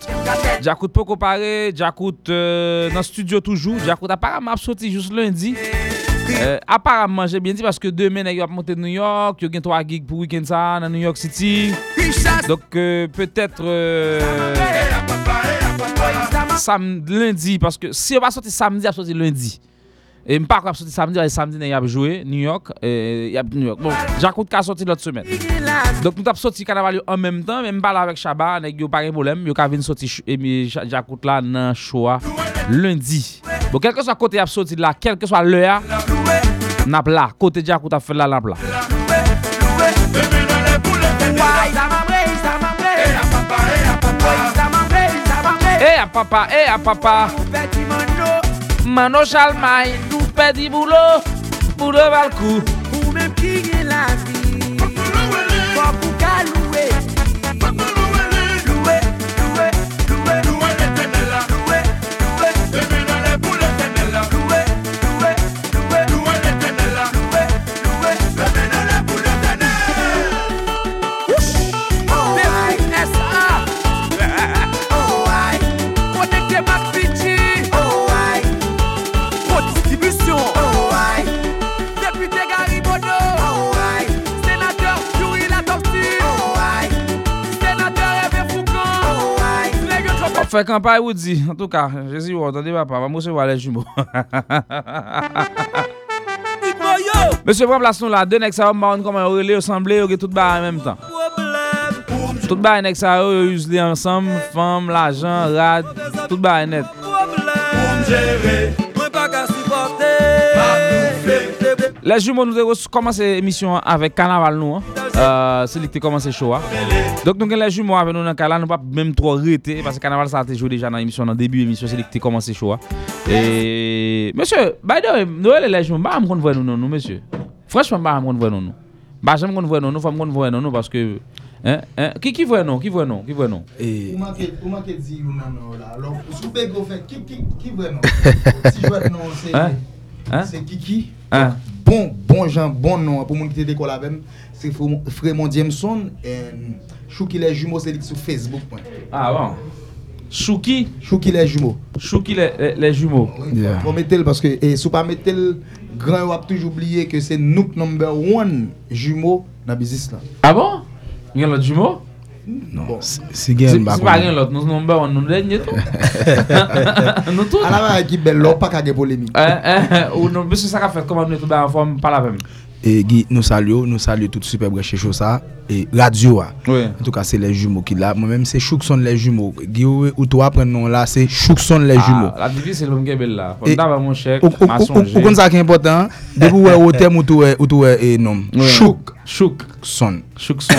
Djakout peut comparer. Djakout euh, dans le studio toujours. Djakout apparemment sorti juste lundi. Euh, apparemment, j'ai bien dit parce que demain, il va monter de New York. Il y a trois gigs pour le week-end ça, dans New York City. Donc, euh, peut-être euh, sam- lundi. Parce que si on va sortir samedi, il va sortir lundi. Et je ne sais pas si samedi, mais samedi, il y a joué New York. Il y a New York. Bon, Djakout a sorti l'autre semaine. Donc, nous avons sorti Carnaval en même temps. Même pas avec Chaba, il n'y a pas de problème. Il y a une sortie Djakout là dans le choix lundi. Bon, quel que soit le côté de sorti là, quel que soit l'heure, nous avons là. Côté Djakout a fait là, nous avons là. Eh, papa, eh, papa. Mano chalmai, tu pedi boulot, boulot val coup. Ou même qui est la vie, pas pour qu'à louer. Louer, louer, louer, louer les ténèbres. Louer, louer, louer les ténèbres. Louer, louer, louer, louer les ténèbres. Louer, louer, louer les ténèbres. Oh, I, S A. Oh, I. Connecté ma pitié. Oh, I. Pour distribution. Oh, I. Député Garibodo. Oh, I. Sénateur Curie Latopsi. Oh, I. Sénateur Hervé Foucan. Oh, I. On fait campagne ou dit. En tout cas, je suis entendu, papa. On va me voir les jumeaux. Monsieur, prends place nous là. Deux nègres, ça va comme un relais, assemblé, tout barre en même temps. Tout barre nègres, ça va user ensemble. Femme, l'argent, rad, tout barre net. Les jumeaux, nous avons commencé l'émission avec Carnaval nous. Euh, c'est lui qui a commencé show. Donc nous les jumeaux avec nous dans Carnaval, nous pas même trop arrêter parce que Carnaval ça a été joué déjà dans l'émission, dans le début de l'émission, c'est lui qui a commencé show. Et monsieur, by the way, Noël les jumeaux, bah on voit nous nous monsieur. Franchement bah on voit nous nous. Bah j'aime qu'on voit nous nous, faut qu'on voit nous nous parce que hein hein qui qui voit nous, qui voit nous, qui voit nous. Et comment que comment que dit nous là. Alors si vous pouvez faire qui qui qui voit nous. Si voit nous c'est hein c'est Kiki. Hein bon bon gens bon nom pour mon qui était école avec c'est Frémond Jameson et Chouki les jumeaux c'est dit sur Facebook. Ah bon. Chouki Chouki les jumeaux. Chouki les les jumeaux. On mettel parce que et sous pas mettel grand on a toujours oublié que c'est nous number one jumeaux dans business là. Ah bon? Il y a l'autre jumeau? Non, bon. c'est, c'est gain pas rien l'autre nous sommes bon nous dernier tout nous tout alors qui belle l'autre pas de polémique ou non monsieur ça qu'a fait comment nous tout en forme pas la même et Guy nous saluons nous saluons tout super branché chaud ça et radio oui. En tout cas c'est les jumeaux qui là moi même c'est Choukson les jumeaux Guy ou toi prendre nom là c'est Choukson les jumeaux la devise c'est l'homme qui est belle là d'abord mon cher on compte ça qui est important de vous au terme ou tout ou tout et nom Chouk Choukson Choukson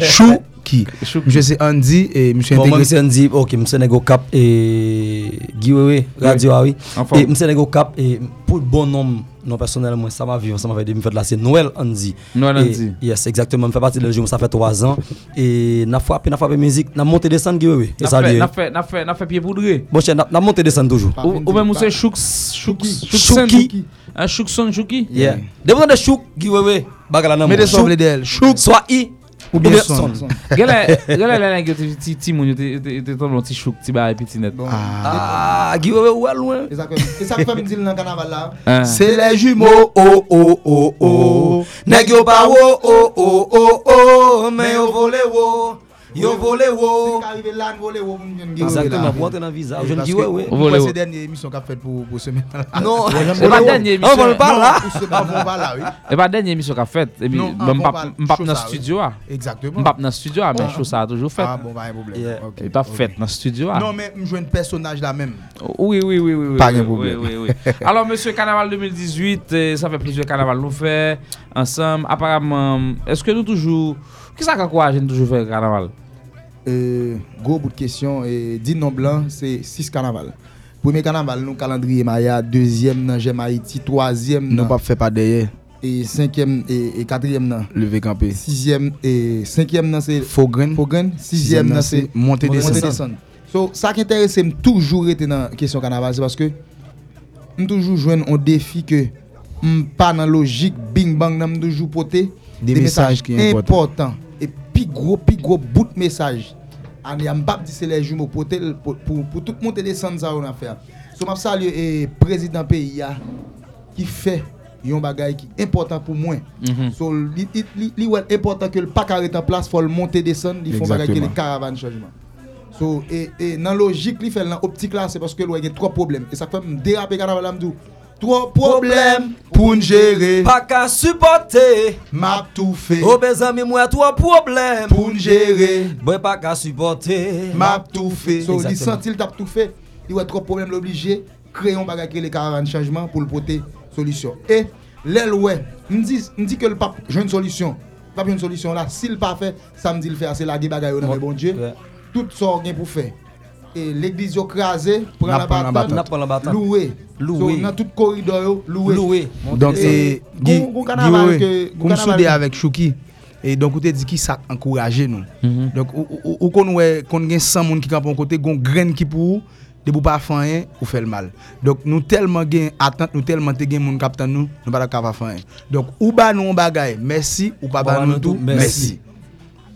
Chou qui je sais Andy et monsieur bon, intégré Andy OK monsieur nego cap et Guy Weber radio oui et monsieur nego cap et pour bon nom non personnellement ça m'a vu ça m'a fait de me faire là c'est Noël Andy Noël Andy yes exactement me fait partie de jour ça fait trois ans et n'a frappé n'a frappé musique n'a monté descendre Guy Weber et ça n'a fait n'a fait n'a fait pied poudré bon cher n'a monté descendre toujours ou même monsieur Chouk Chouki un Choukson Chouki yeah devant de Chouk Guy Weber bagala non mais de sauver d'elle Chouk soit i ou bien son. Galère, galère la langue de petit petit mon était ton petit chouk petit bail petit net. Ah, Guy Weber ou loin. Et ça et ça fait me dire dans carnaval là. C'est les jumeaux oh oh oh oh. N'ego pas oh oh oh oh mais au volé oh. Yo volé oh. C'est arrivé là volé oh. Exactement, pour entrer dans visa. Je dis ouais ouais. C'est la dernière émission qu'a fait pour pour semaine. Non, c'est pas dernière émission. On va pas là. C'est pas on va là oui. C'est pas dernière émission qu'a fait et puis on pas on pas dans studio là. Exactement. On pas dans studio là, mais chose ça a toujours fait. Ah bon, pas de problème. OK. Pas fait dans studio là. Non, mais me joindre personnage là même. Oui oui oui oui oui. Pas de problème. Oui oui oui. Alors monsieur Carnaval deux mille dix-huit, ça fait plusieurs carnaval nous fait ensemble apparemment. Est-ce que nous toujours qu'est-ce que ça encourage nous toujours faire carnaval? Euh, gros bout de question et dix noms blancs c'est six carnaval. Premier carnaval nous calendrier Maya, deuxième nan J'aime Haïti, troisième non pas fait pas derrière et cinquième et, et quatrième nan lever camper. Sixième et cinquième nan c'est Fogren, Fogren, sixième nan c'est monter descendre. So ça qui intéresse me toujours était dans question carnaval c'est parce que me toujours joindre un défi que me pas dans logique bing bang nan toujours porter des, des messages, messages qui sont importants. Pi gros pi gros bout de message année am bab dit c'est les jumeaux pour pour pour tout monter descendre ça on a faire so m'a saluer et président pays a qui fait un bagage qui important pour moi so li li important que le pas arrêter en place faut le monter descendre il faut bagage les caravanes changement so et et dans logique li fait dans optique là c'est parce que il y a trois problèmes et ça fait me déraper carnaval là me dou trois problèmes pour gérer, pas qu'à supporter, m'a tout fait. Oh mes amis moi trois problèmes pour gérer, pas qu'à supporter, m'a tout fait. So il senti il t'a tout fait, il y a trois problèmes l'obligé, créer un bagage les caravanes changement pour le porter solution. Et l'ouais, me dit me dit que le pape j'ai une solution. Pas une solution là, s'il pas fait, ça me dit le faire c'est la bagaille dans le bon Dieu. Tout ça rien pour faire. Et l'église yo crasé prend la bataille, louer loué. Dans tout corridor, loué. Loué. Donc, c'est Guy Weber, nous soudé avec Chouki. Et donc, on te dit qui ça encouragé nous. Donc, on connaît qu'on a cent personnes qui campent en côté, qu'on graine qui pour de ne pas faire rien ou faire mal. Donc, nous tellement gain attente, nous tellement gain mon capitaine nous, nous pas capable faire rien. Donc, ou ba nous bagaille, merci ou pas ba nous tout, merci.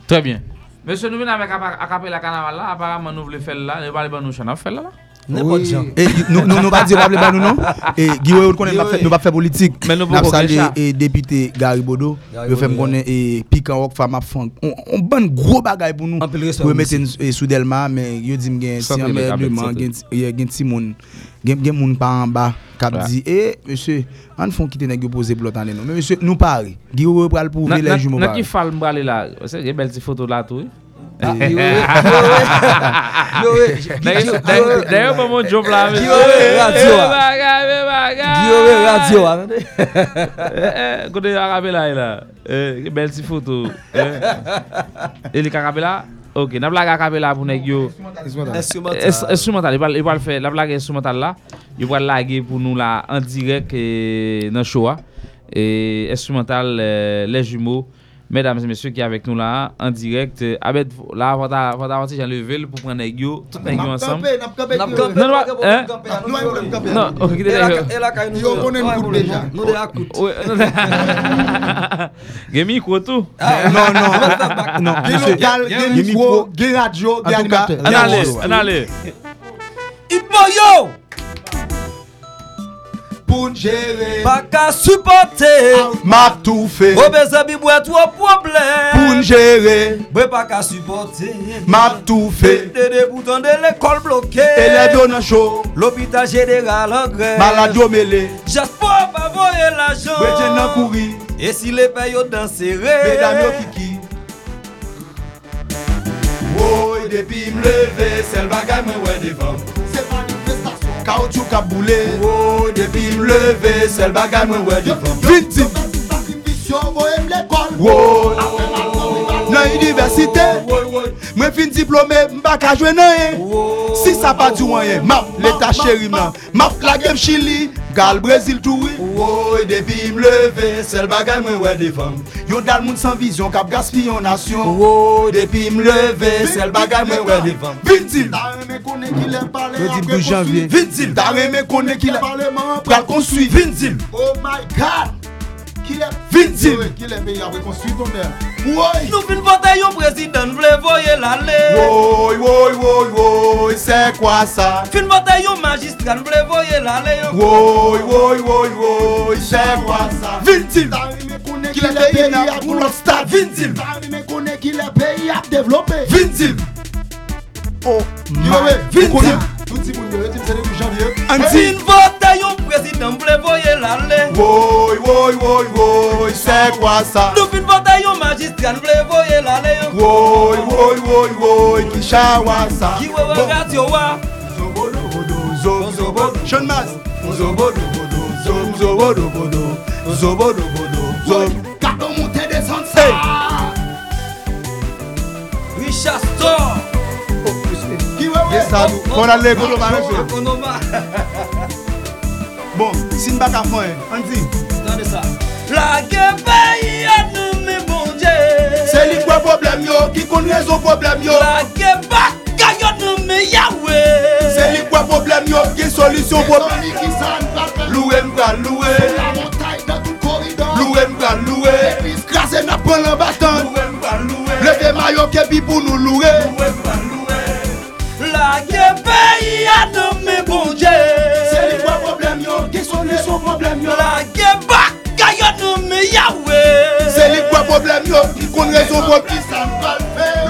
Très bien. Monsieur, nous venons avec Acapella Carnaval là, apparemment nous voulons faire là, nous parlons pas nous chana faire là. Oui. Et nous nous pas dire pas nous non. Et Guy Weber connaît pas fait nous pas faire politique. Mais nous pour et député Garibodo, nous fait connaît et piquant rock femme fond. On bonne gros bagaille pour nous. Pour mettre sous Delma mais yo dit me gain si en règlement gain gain ti monde. Gain gain monde pas en bas cap dit et monsieur on font quitter nèg poser plot en nous. Mais monsieur nous parler. Guy Weber pral prouver les jumeaux. N'a qui fall m'braler là. C'est une belle photo là tout. D'ailleurs, pas mon job là. Guy Weber radio. Guy Weber radio. Quand il a là, il a une belle photo. Il est arabé là. Ok, la blague arabé là pour nous. Instrumental. Il va le faire. La blague instrumentale là. Il va laguer pour nous là en direct dans le show. Et instrumental, les jumeaux. Mesdames et messieurs qui avec nous là en direct avec là va ta va ta partie Jean Level pour prendre yo tout les ensemble non non non OK yo connait nous déjà nous déjà coûte Gemi quoi tout non non non local Gemi quoi radio animateur analyse analyse Ipoyo pour gérer, pas qu'à supporter, m'a tout fait. Oh, mes amis, moi, trois problèmes. Pour gérer, pas qu'à supporter, m'a tout fait. Des boutons de l'école bloqués, élèves dans le show, l'hôpital général en grève, malade au mêlé. J'espère pas voir l'argent, ouais, j'ai n'en courir. Et si les payons danseraient, mesdames, yo kiki. Oh, et depuis me lever, c'est le bagage, moi, ouais, devant. C'est pas Caoutchouc a boulé, oh, depuis me lever, c'est le bagage, moi, ouais, je fais sacrifice, moi, aime l'école, wow, dans l'université, moi, fin diplômé, m'pas qu'à jouer, non, si ça pas du moyen, map, l'état chéri, map, la game Chili, gal, Brésil, tout, oh, depuis me lever, c'est le bagage, moi, ouais, défendre, yo, dans le monde sans vision, cap gaspillé en nation, oh, depuis me lever, c'est le bagage, moi, ouais, défendre, vite-il. Le dix-huit janvier, Vinzil, d'arrêt me connaît qu'il a parlé, pral qu'on suit, Vinzil. Oh my god, qu'il est Vinzil, qu'il est payé après qu'on suit ton air. Oui, nous venons voter au président, vous voulez voyer l'aller. Oui, oui, oui, oui, c'est quoi ça? Fin voter au magistrat, vous voulez voyer l'aller. Oui, oui, oui, oui, c'est quoi ça? Vinzil, qu'il est payé pour le stade, Vinzil, qu'il est payé à développer, Vinzil. Oh, Vinzil, tout le monde est janvier. Une votation président, vous voulez voyer l'aller. Oui, oui, oui, oui, c'est quoi ça? Nous une votation magistrat, vous voulez voyer l'aller. Oui, oui, oui, oui, qui chawa ça? Qui voit radio wa? Zobodo, zobodo, zobodo. Chonmas, zobodo, zobodo, zobodo, zobodo, zobodo, zobodo. Carton monté descendre ça. Richard Cavé. On a les gros bon, si nous ne pas faire, on dit. Attendez ça. La guerre paye à nous, mes bon Dieu. C'est lui quoi problème yo, qui connaît son problème yo. La guerre paye à nous, mes Yahweh. C'est lui quoi problème yo, qui solution problème. Loué m'bra loué. La montagne dans tout corridor. Loué m'bra loué. Grâce n'a pas le bâton. Loué m'bra loué. Levez maillot qui pour nous louer. Loué m'bra loué. La guerre paye à nous, mes bon Dieu. C'est les trois problèmes, yo, qui sont les sous problèmes, yo. La guerre bagaille à nous, mes Yahweh. C'est les trois problèmes, yo, qui connaissent son problème.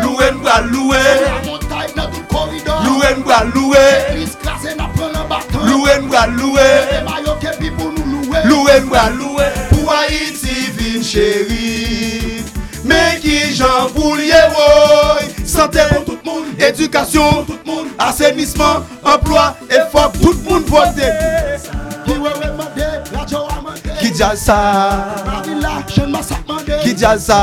Loué m'bra loué. La montagne dans tout corridor. Loué m'bra loué. L'église classée n'a pas le bâton. Loué m'bra loué. Les maillots qui vivent pour nous louer. Loué m'bra loué. Pour Haïti, vine chérie. Mais qui j'en voulais, oui. Santé pour tout le monde, éducation, tout le monde, assainissement, emploi, effort, tout le monde voter. Qui dit ça? Qui dit ça?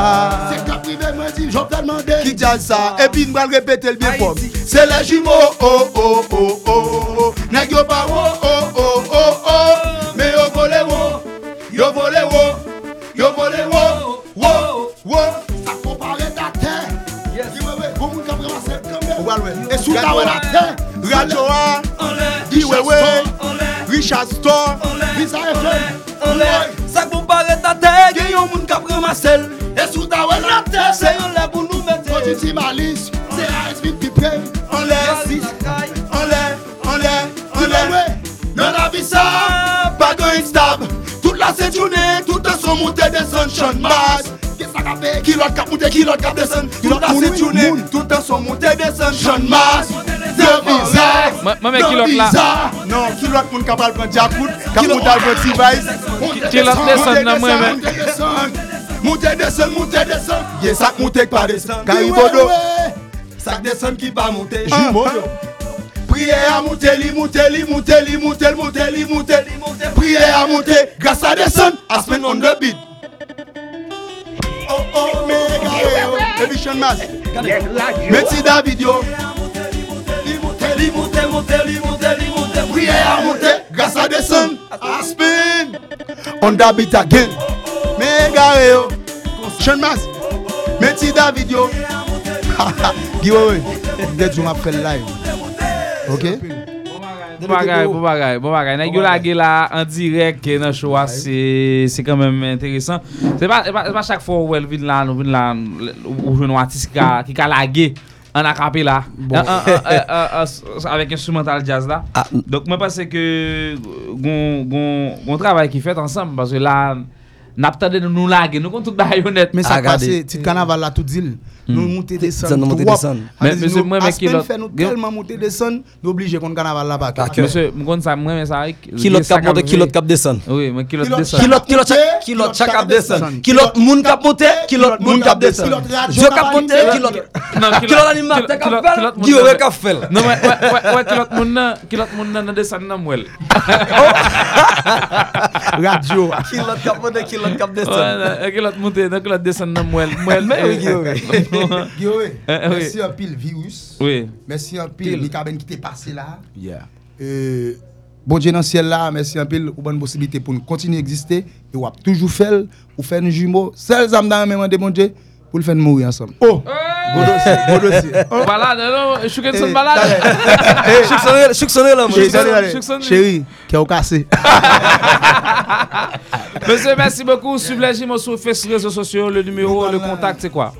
Qui dit ça? Et puis nous allons répéter le bien fort. C'est les jumeaux, oh oh oh oh. N'est-ce pas? Oh oh oh oh. Joa, Guy Weber, Richard Store, Visa F M, ça qu'on barre ta tête, il y a un monde qui a pris ma selle. Et sous ta ouelle la tête, c'est un lèvre pour nous mettre. Quand tu dis malice, c'est la esprit qui prenne. On lève, on lève, on lève, on lève. Non, la vie ça, pas de instable. Toute la cette journée, tout en son montée des sunshine mass. Qui l'autre cap monté, qui l'autre cap descend. Qui l'autre a cette journée, tout en son montée des sunshine mass. Maman qui l'autre là. Non, qui l'autre moun capable prendre Djakout, qui l'autre prendre T-Vice. Qui l'autre descend dans moi même. Montez descend, montez descend. Yes, ça monte pas descend. Caribodo. Ça descend qui va monter. Prière à monter, li monter, li monter, li monter, li monter, li monter. Prière à monter, grâce à descend, aspen on the beat. Oh oh mega. Eviction mass. Merci David yo. Li monte, monte, li monte, li monte. Prière à monter, grâce à descend, aspen on the beat again. Mega yo. Eviction mass. Merci David yo. Giveaway. Dès on après live. OK. Bon bagay, bon bagay, bon bagay. Nèg yo lage la en direct dans show c'est c'est quand même intéressant. C'est pas pas chaque fois où elle vient là, nous vient là ou jeune artiste qui ca laguer en a cappé là avec instrumental jazz là. Donc moi pense que gon gon gon travail qui fait ensemble parce que là n'a pas de nous laguer nous compte tout bail honnête mais ça passe petit carnaval là tout deal nous monter descendre monter descendre mais monsieur moi mais qui l'autre tellement monter descendre obligé qu'on carnaval là pas monsieur moi ça moi mais ça qui l'autre cap monter qui l'autre cap descendre oui moi qui l'autre descendre qui l'autre qui l'autre qui l'autre chaque cap descendre qui l'autre monde cap monter qui l'autre monde cap descendre je cap monter qui l'autre non qui l'autre animal cap qui l'autre cap fait non ouais ouais qui l'autre monde qui l'autre monde dans descendre dans moi radio qui l'autre cap monter qui l'autre cap descendre qui l'autre monter qui l'autre descendre dans moi moi mais Guillaume, merci un pile virus. Oui. Merci un pile Mikaben qui t'est passé là. Yeah. Euh, bon Dieu dans ciel là, merci un pile ou bonne possibilité pour nous continuer à exister et ou a toujours faire ou faire un jumeau. Celles âmes dans même de bon Dieu pour le faire mourir ensemble. Oh. Bon dossier, bon dossier. Balade non, je suis que son balade. Je suis sonné là, je suis sonné. Chérie, qui a cassé. Monsieur, merci beaucoup. Suivez-moi sur les réseaux sociaux. Le numéro, le contact, c'est quoi?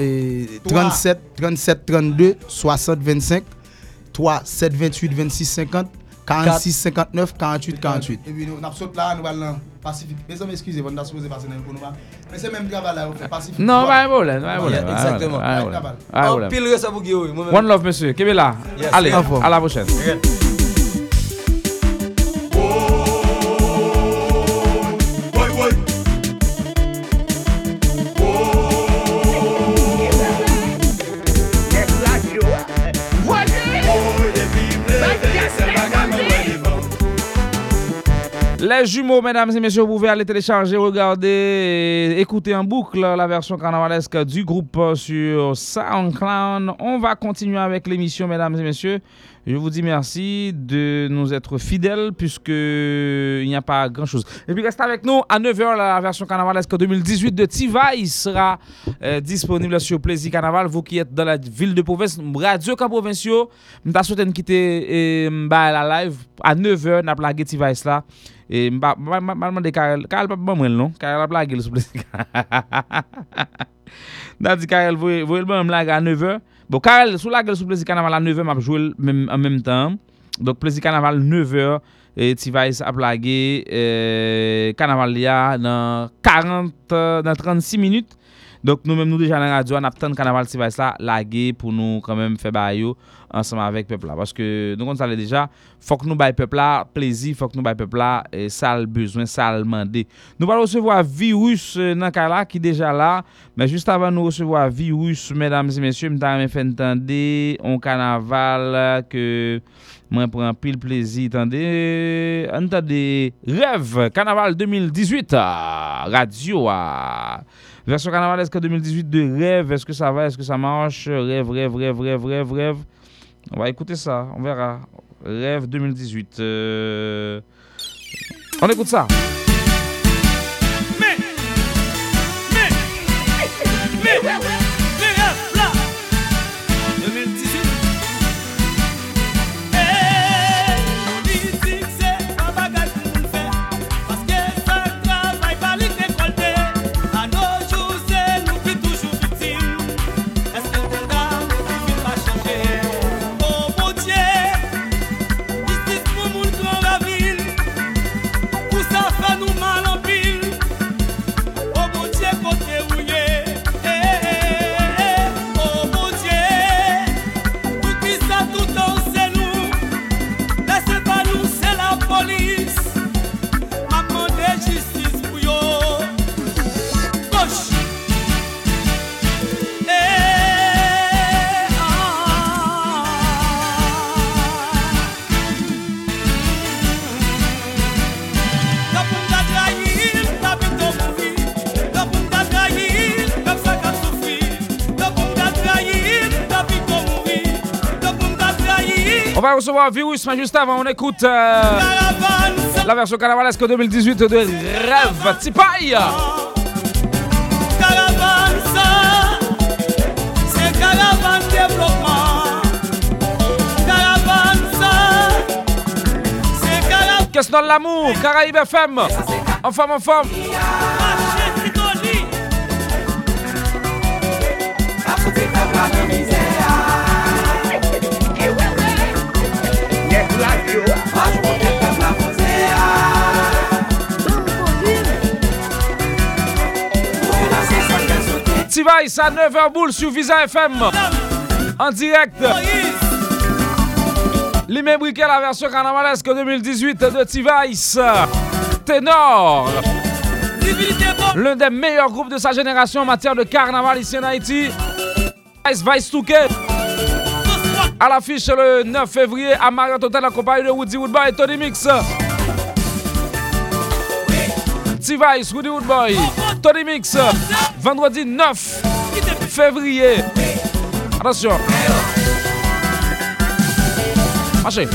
trente-sept, trente-sept, trente-deux, soixante, vingt-cinq, trois, sept, vingt-huit, vingt-six, cinquante, quarante-six, cinquante-neuf, quarante-huit, quarante-huit. Et puis, nous sommes là, nous allons Pacifique. Mais ça m'excuse, on a supposé passer dans le bon moment. Mais c'est même travail là, on fait Pacifique. Non, pas un problème, pas un problème. Exactement. On pile le sabou Guillaume. One love, monsieur. Qu'est-ce que là? Allez, à la prochaine. Les jumeaux, mesdames et messieurs, vous pouvez aller télécharger, regarder, écouter en boucle la version carnavalesque du groupe sur SoundCloud. On va continuer avec l'émission, mesdames et messieurs. Je vous dis merci de nous être fidèles puisqu'il n'y a pas grand-chose. Et puis restez avec nous à neuf heures, la version carnavalesque deux mille dix-huit de T-Vice sera euh, disponible sur Plaisir Carnaval. Vous qui êtes dans la ville de province, Radio Caraïbe, nous souhaitons quitter la live à neuf heures, nous avons plagué T-Vice là. Et je me demande, Karel, Karel pas bon, non? Karel a blagué sur Plaisir Carnaval. Je dis, Karel, vous voulez me blaguer à neuf heures? Bon, Karel, sous la gueule sur Plaisir Carnaval à neuf heures, m'a joué en même temps. Donc, Plaisir Carnaval neuf heures, et T-Vice a plagué Carnaval là dans quarante, dans trente-six minutes. Donc, nous-mêmes, nous déjà dans la radio, on attend le Carnaval T-Vice là, lagué pour nous quand même faire baillot ensemble avec peuple là. Parce que, nous, on savait déjà, faut que nous baille peuple là, plaisir, faut que nous baille peuple là, et ça le besoin, ça le mandé. Nous allons recevoir Virus dans Kala qui est déjà là, mais juste avant de nous recevoir Virus, mesdames et messieurs, nous avons fait entendre un carnaval que moi prend pile plaisir, attendez, entendez Rêve, Carnaval deux mille dix-huit, Radio A. Version carnavalesque deux mille dix-huit de Rêve, est-ce que ça va, est-ce que ça marche? Rêve, rêve, rêve, rêve, rêve, rêve. On va écouter ça, on verra. Rêve deux mille dix-huit. Euh... On écoute ça. Mais, mais, mais, mais, là, deux mille dix-huit. Hey. va recevoir Virus, mais juste avant, on écoute euh, la version caravalesque deux mille dix-huit de Rêve Tipaille. Qu'est-ce dans l'amour, Caraïbe F M, en forme, en forme. T-Vice à neuf heures boule sur Visa F M en direct. L'immébriqué la version carnavalesque deux mille dix-huit de T-Vice, ténor, l'un des meilleurs groupes de sa génération en matière de carnaval ici en Haïti. Vice Vice Touquet à l'affiche le neuf février à Marriott Hotel en compagnie de Woody Woodboy et Tony Mix. T-Vice, Woody Woodboy, Tony Mix, vendredi neuf février. Attention. Marchez.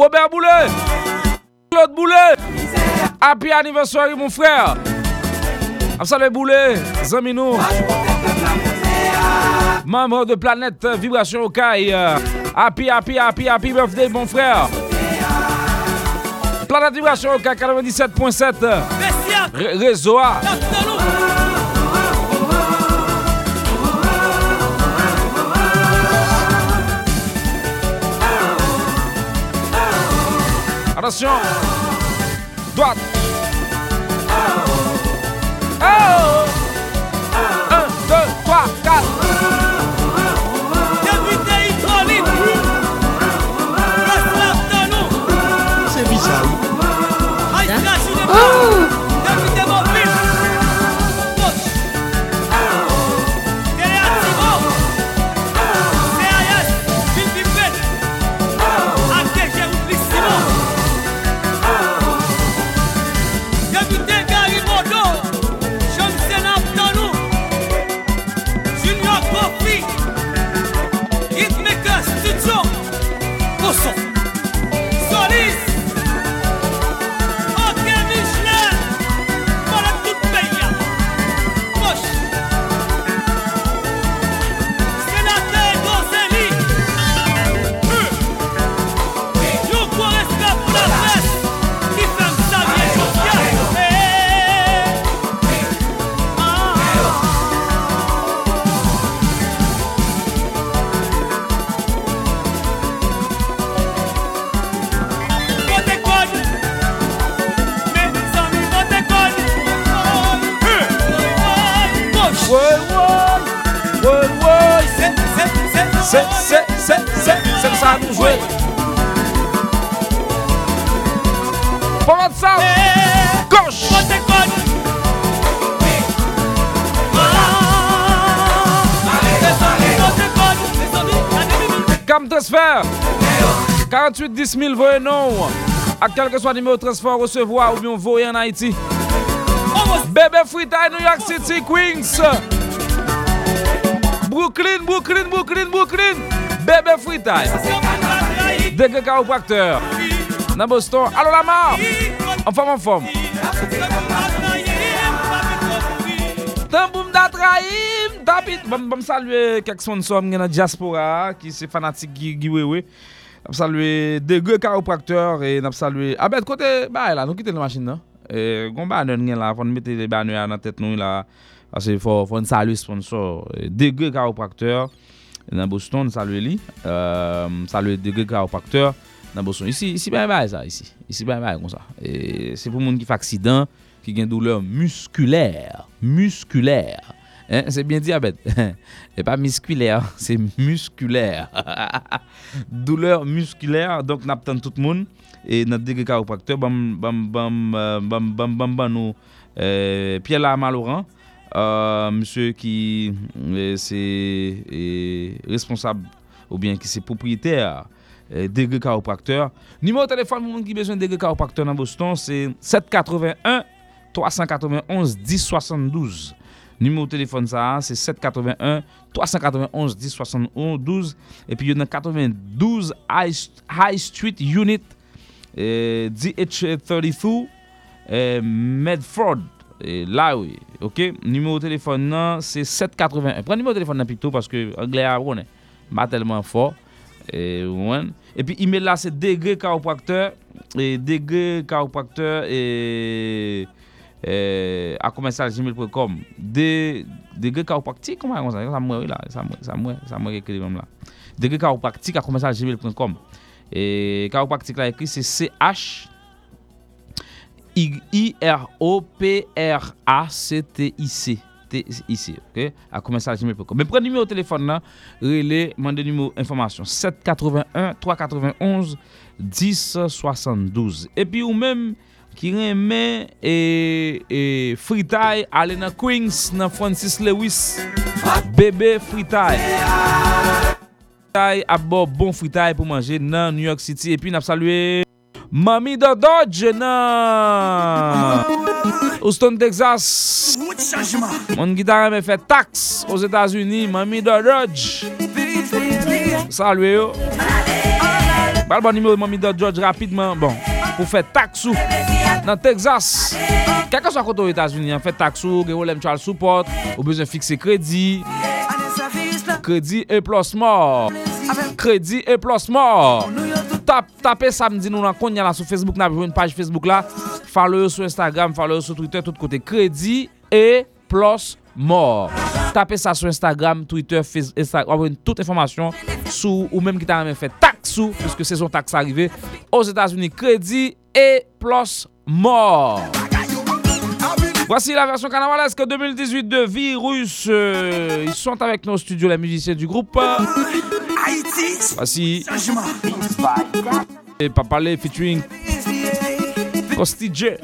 Robert Boulet, Claude Boulet, happy anniversaire mon frère. Salut Boulet, Zamino, membre de Planète Vibration au Kai. Happy, happy, happy, happy birthday mon frère. Planète Vibration au Kai quatre-vingt-dix-sept point sept, réseau A. Attention, droite. Oh, oh. un, deux, trois, quatre. C'est bizarre. Oh. C'est, c'est, c'est, c'est, c'est ça à nous jouer. Pour votre sang, gauche. Cam transfert quarante-huit dix mille, voyez non. À quel que soit le numéro transfert, recevoir ou bien voyez en Haïti. Bébé Frita, New York City, Queens. Brooklyn, Brooklyn, Brooklyn, Brooklyn, bébé free time. Dégâts chiropracteur. Dans Boston, allô la marre. En forme, en forme. Tamboum d'Atraïm, David. Bon, bon, saluer quelques sponsors dans la diaspora qui sont fanatiques Guy Weber. On salue Dégâts chiropracteur et on salue. Ah ben, côté, bah là, nous quittons la machine, non? Et on va donner là, on mettre les bannières dans la tête nous là. Parce qu'il faut, faut un salut sponsor. Dégâts chiropracteur dans Boston ça le lit euh ça le degré car facteur dans Boston ici ici ben ben ça ici ici ben ben comme ça et c'est pour monde qui fait accident qui gain douleur musculaire musculaire hein c'est bien diabète et pas musculaire c'est musculaire douleur musculaire donc n'attend tout le monde et notre degré chiropracteur bam bam bam bam bam bam bam nous euh Pierre Lamalaurent euh monsieur qui c'est responsable ou bien qui c'est propriétaire degré chiropracteur numéro de téléphone pour monde qui besoin degré chiropracteur dans Boston c'est sept cent quatre-vingt-un trois cent quatre-vingt-onze dix soixante-douze numéro de téléphone ça c'est sept cent quatre-vingt-un trois cent quatre-vingt-onze dix soixante-douze et puis il y a dans quatre-vingt-douze High Street Unit eh, D H trente-deux eh, Medford eh, là oui OK numéro de téléphone non c'est sept cent quatre-vingt-un prends numéro de téléphone là plutôt parce que anglais à connaît pas tellement fort et ouais et puis email là c'est degré chiropracteur et degré chiropracteur et eh à commercial gmail point com de degré chiropractique comment ça ça moi là ça ça moi ça moi écrit même là degré chiropractique à commercial gmail point com et chiropractique là écrit c'est C H I R O P R A C T I C T I C OK à commercial gmail point com mais prendre numéro téléphone là relais mandez numéro information sept cent quatre-vingt-un trois cent quatre-vingt-onze dix soixante-douze et puis ou même qui remet et et fritaille aller dans Queens dans Francis Lewis bébé fritaille fritaille a bon bon fritaille pour manger dans New York City et puis n'a saluer Mami de Dodge dans Houston Texas mon guitare m'a fait taxe aux États-Unis Mami de Dodge saluer parle bon numéro Mami de Dodge rapidement bon pour faire taxe dans Texas quelqu'un soit côté aux États-Unis en fait taxe ou que problème Charles support ou besoin fixer crédit crédit et plus mort crédit et plus mort tape taper samedi nous rencontre là sur Facebook n'a une page Facebook là follow sur Instagram follow sur Twitter tout côté crédit et plus mort taper ça sur Instagram Twitter Facebook Instagram toute information sous ou même qui t'a même fait taxe puisque c'est son taxe arrivé aux États-Unis crédit et plus mort. Voici la version carnavalesque deux mille dix-huit de Virus. Ils sont avec nos studios, les musiciens du groupe. Voici. Et Papalé featuring Costige.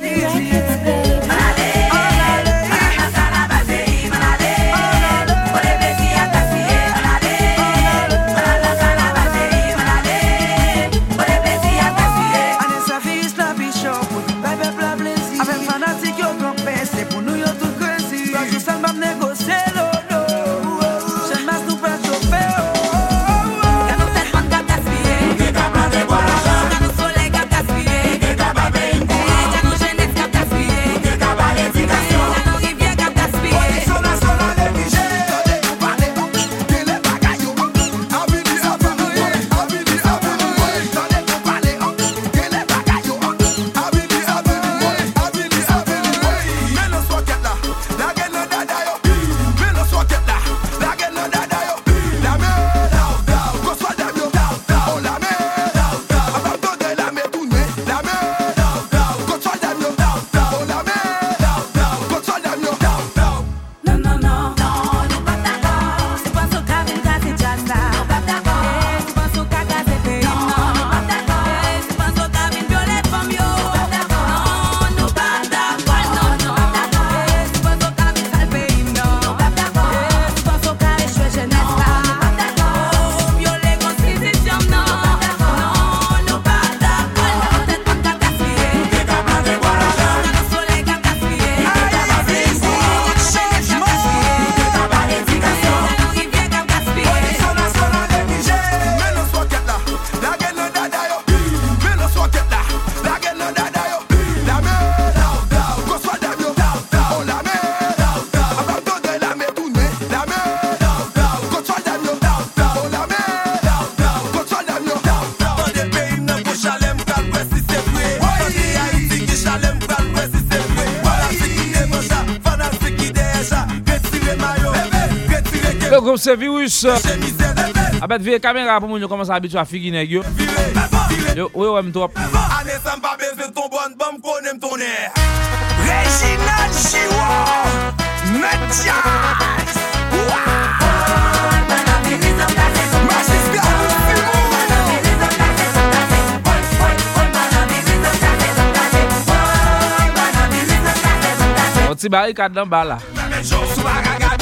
C'est virus. A bet virer caméra pour nous commencer à habituer à figuer nèg yo. Yo, oui, ouais, me top. Allez, ça me pas baiser ton bonne bombe connaît ton air. Regina Jiwa. Mathias. On t'y barricade dans bas là.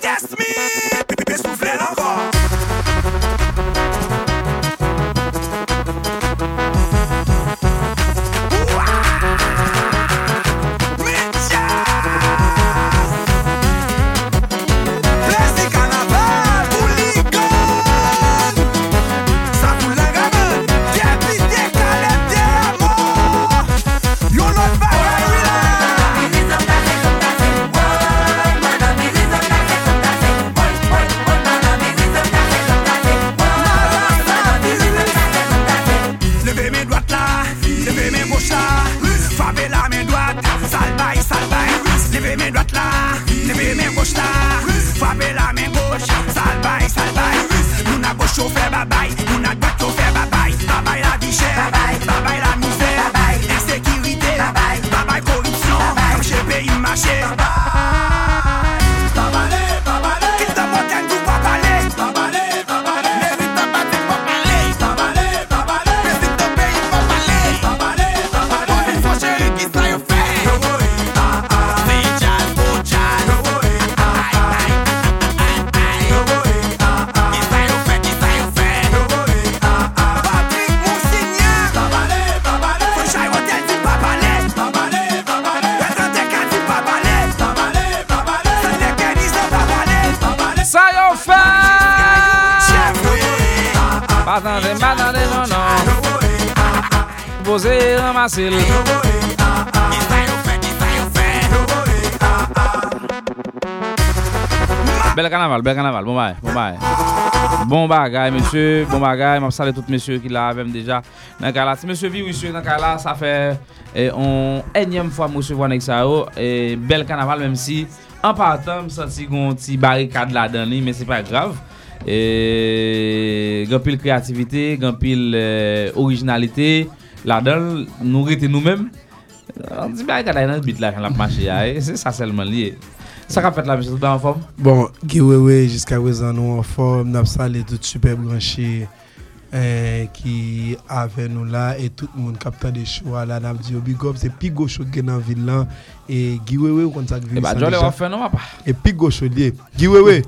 test me. Brasil. Bel carnaval, bel carnaval, bon bye, bon bye. Bon bagaille monsieur, bon bagaille, m'a salué tous messieurs qui là même déjà dans cas là. Si monsieur vit monsieur dans cas là, ça fait eh, on énième fois monsieur voir avec ça et bel carnaval même si en partant me senti gon petit barricade là dedans mais c'est pas grave. Et grand pile créativité, grand pile euh, originalité. Là-dedans, nous restons nous-mêmes. On dit, bah, il y a un bit là, on l'a marché. C'est ça seulement lié. Ça va faire la musique en forme? Bon, Guy Weber, jusqu'à présent, nous en forme. Nous avons tout super branché qui est avec nous là. Et tout le monde capte des choix là. Nous avons dit, big up, c'est plus gauche qui est dans la ville là. Et Guy Weber, on contacte Guy Weber. Et bien, je vais faire non, papa. Et plus gauche lié. Guy Weber,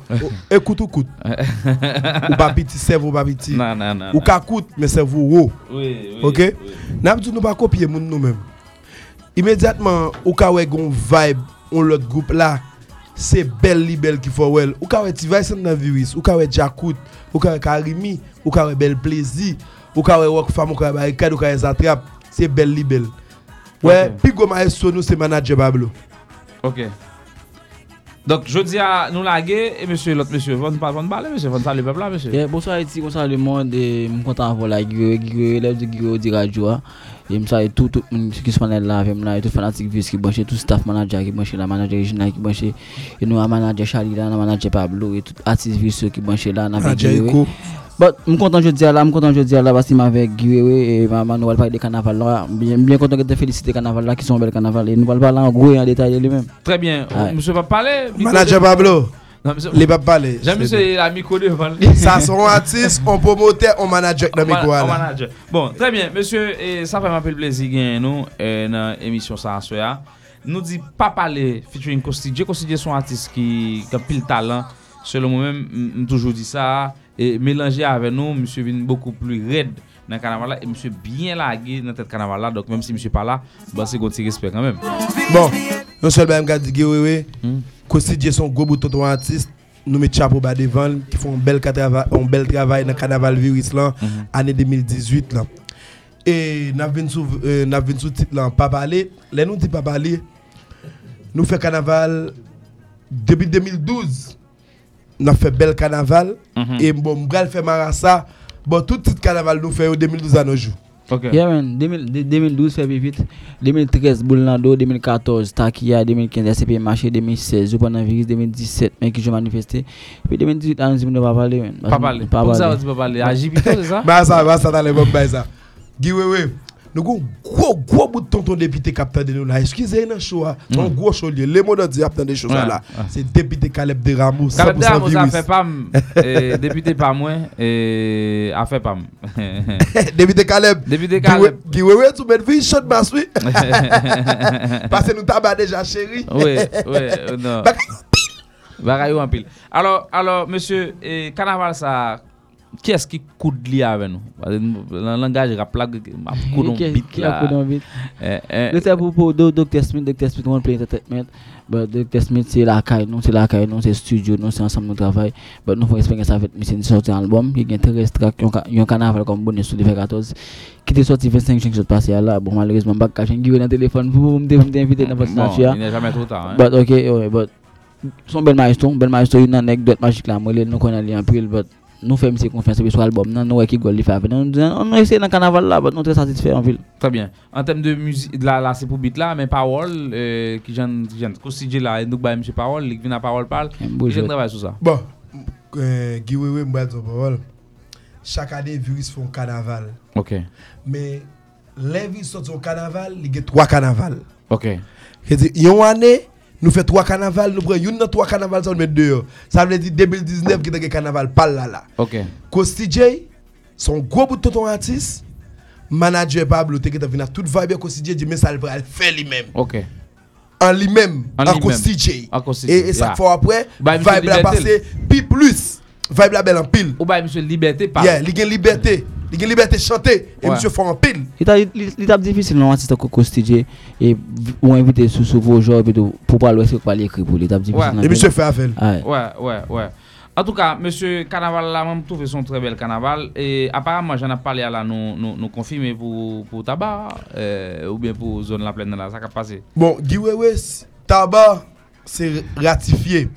écoute ou coûte. Ou pas petit, cerveau pas petit. Non, non, non. Ou qu'à coûte, mais cerveau haut. Oui, oui. Ok? Nous avons dit, nous ne pouvons pas copier nous-mêmes. Immédiatement, ou qu'à ouais, on vibe, on l'autre groupe là. C'est belle libelle qui fait well. Ou ka wè T-Vice dans virus, ou ka wè Djakout, ou ka wè Karimi, ou ka wè Bel Plaisir, ou ka wè Work Fam, ou ka wè Barricade, ou ka wè Zatrap, c'est belle libelle. Ouais, okay. Puis go maestro nous c'est manager Pablo. OK. Donc je dis à nous laguer et monsieur l'autre monsieur, vous ne pas vous parler monsieur, vous saluer peuple là monsieur. Yeah, bonsoir Haïti, bonsoir le monde et me content voir la gueule de Guiro de radio. Et me ça tout tout monde qui se panel là avec là, tout fanatique qui branché, tout staff manager qui branché, la manager original qui branché, et nous manager Charlie là, manager Pablo et tout artiste qui branché là, avec Guiro. But me content je dis là, me content je dis là parce que avec Guiro et maman nous va parler de carnaval là. Bien bien content que tu féliciter carnaval là qui sont bel carnaval et nous va parler en gros et en détail lui-même. Très bien. Monsieur va parler manager Pablo. Non, monsieur, les papas les. J'aime monsieur la micro devant. Ça sont artistes, on promoteur, on manager dans micro là. Bon, très bien, monsieur, et ça fait un peu plaisir gain nous dans émission ça soir. Nous dit pas parler featuring Costi. Je considère son artiste qui a pile talent. Selon moi-même, toujours dit ça et mélanger avec nous, monsieur vient beaucoup plus raide dans carnaval là et monsieur bien lagué dans tête carnaval là. Donc même si monsieur pas là, bah c'est qu'on t'y respect quand même. Bon, non seulement me dit oui oui. Considéré son gros bouton ton artiste, nous met chapeau bas devant qui font un bel travail, un bel travail dans carnaval virus là, année deux mille dix-huit là. Et n'a vinn sous n'a vinn sous titre là, pas parler, les nous dit pas parler. Nous fait carnaval depuis deux mille douze. n'a fait bel carnaval mm-hmm. et bon bral fait marassa bon tout petit carnaval nous fait en deux mille douze à nos jours. Okay. Yeah man, deux mille douze fait vite, deux mille treize Boulando, deux mille quatorze Takia, deux mille quinze S C P marché, deux mille seize Jouvanavirus, deux mille dix-sept mais qui je manifesté. Puis deux mille dix-huit on ne va pas parler. Pas parler. Comme ça on ne va pas parler. Agis plutôt c'est ça. Bah ça, bah ça dans les bombes bah ça. Guy Weber. Nous avons gros gros bout de tonton député capteur de nous là. Excusez un show, un gros show lié. Les mots de dire capteur des choses là. C'est député Caleb de Ramos. Caleb de Ramos a fait pas député pas moi et a fait pas député Caleb. Député Caleb. Qui ouais ouais tu mets vie shot masui. Parce que nous tabac déjà chéri. Oui oui non. Bagaille en pile. Alors alors monsieur carnaval ça. Qui est-ce qui coude li avec nous? Dans le langage rap là, coude en bite là. Nous c'est pour Docteur Smith, Docteur Smith, on play entertainment. Docteur Smith c'est la Kai, non c'est la Kai, non c'est studio, non c'est ensemble nous travail. Nous faisons expérience avec Miss N sorti un album, il y a treize tracks, il y a un carnaval comme bonus sur deux mille quatorze qui était sorti vingt-cinq juin qui est passé là. Bon malheureusement pas caché, j'ai eu dans téléphone pour me inviter dans votre nature. Il n'est jamais trop tard. But OK, ouais, but son bel milestone, bel milestone une anecdote magique là, moi nous connais en pile but nous faisons ces conférences sur l'album, nous qui goal les faire. On essaie dans le carnaval là, nous sommes très satisfaits en ville. Très bien. En termes de musique, là, là c'est pour beat là, mais parole, euh, qui j'en considé là, nous avons M. Parole, qui vient à parole parle, je travaille sur ça. Bon, Guy Wewe, je vais dire parole. Chaque année, les virus font carnaval. Ok. Mais les virus sortent au carnaval, il y a trois carnavals. Ok. C'est-à-dire, il y a une année, nous faisons trois carnavals, nous prenons une de trois carnavals, on met deux. Ça veut dire deux mille dix-neuf qui est un carnaval, pas là là. Ok. Kosti J, son gros bout de ton artiste, manager Pablo, qui est venu à tout vibe, Kosti J dit, mais ça le fait lui-même. Ok. En lui-même, en Kosti J. Et ça fait après, vibe la passé, puis plus, vibe la belle en pile. Ou bien, monsieur Liberté, pas. Yeah, il y a liberté. Il y a liberté de chanter et monsieur fait en pile. L'étape difficile, non, c'est que constituer et on invite sous vos jobs pour parler ce qu'on va écrire pour l'étape difficile. Et monsieur fait affaire. Ouais, ouais, ouais. En tout cas, monsieur Carnaval, là, même tout fait son très bel carnaval. Et apparemment, j'en ai parlé à la nous, nous, nous confirmer pour, pour tabac euh, ou bien pour zone la plaine, là, ça a passé. Bon, Guy Wewe, tabac, c'est ratifié.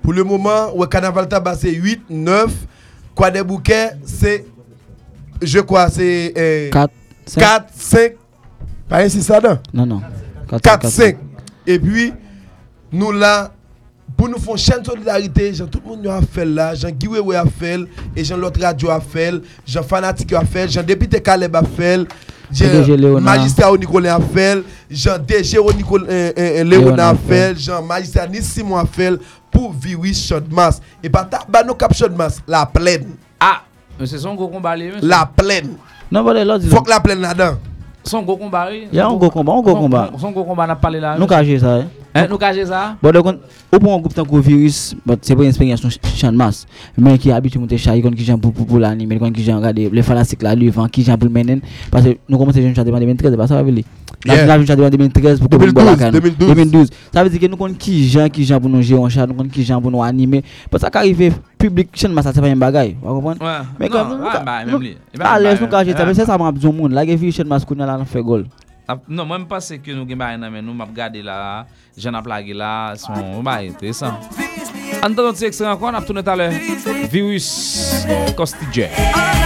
Pour le moment, le carnaval tabac, c'est huit, neuf, quoi des bouquets, c'est. Je crois c'est eh, quatre, cinq. Pas ainsi ça non? Non, non. quatre, cinq. Et puis, nous là, pour nous faire une chaîne de solidarité, Jean, tout le monde a fait là, Jean Guy Wewe a fait, et Jean l'autre radio a fait, Jean Fanatique a fait, Jean Député Caleb a fait, Jean Magistrat Nicolas a fait, Jean D G Léona a fait, Jean Magistrat Nissimon a fait, pour virus shot mass. Et pas bah, nous cap shot mass, la plaine. Ah! Mais c'est son gros combat, monsieur. La plaine. Non, mais l'autre. Faut que la plaine là-dedans. Son gros combat, oui. Il y a un gros combat, un gros combat. Son gros combat, on a parlé là. Nous cachons ça. Hein, nous cachons ça. Bon, donc, au point où on coupe tant virus, c'est pas une expérience de masse. Mais qui habite, monter chari, qui j'aime pour l'animer, qui j'aime regarder les fallaciques là, le vent, qui j'aime pour le mener. Parce que nous commençons à jouer en deux mille treize, c'est pas ça, oui. La vie de deux mille treize pour deux mille douze. Ça veut dire que nous connaissons qui gens qui gens pour nous gérer en chat, nous connaissons qui gens pour nous animer. Parce que ça arrive public, c'est pas une bagaille. Vous comprenez? Mais comme nous, à l'aise, nous cachons ça. C'est ça, moi, besoin monde. La vie de masse, nous allons faire goal. Non, moi, je pense que nous avons nous regardé là, j'en ai plagué là, c'est intéressant. En tant que extrait encore, on a tourné tout à l'heure. Virus Costigé. Gracias.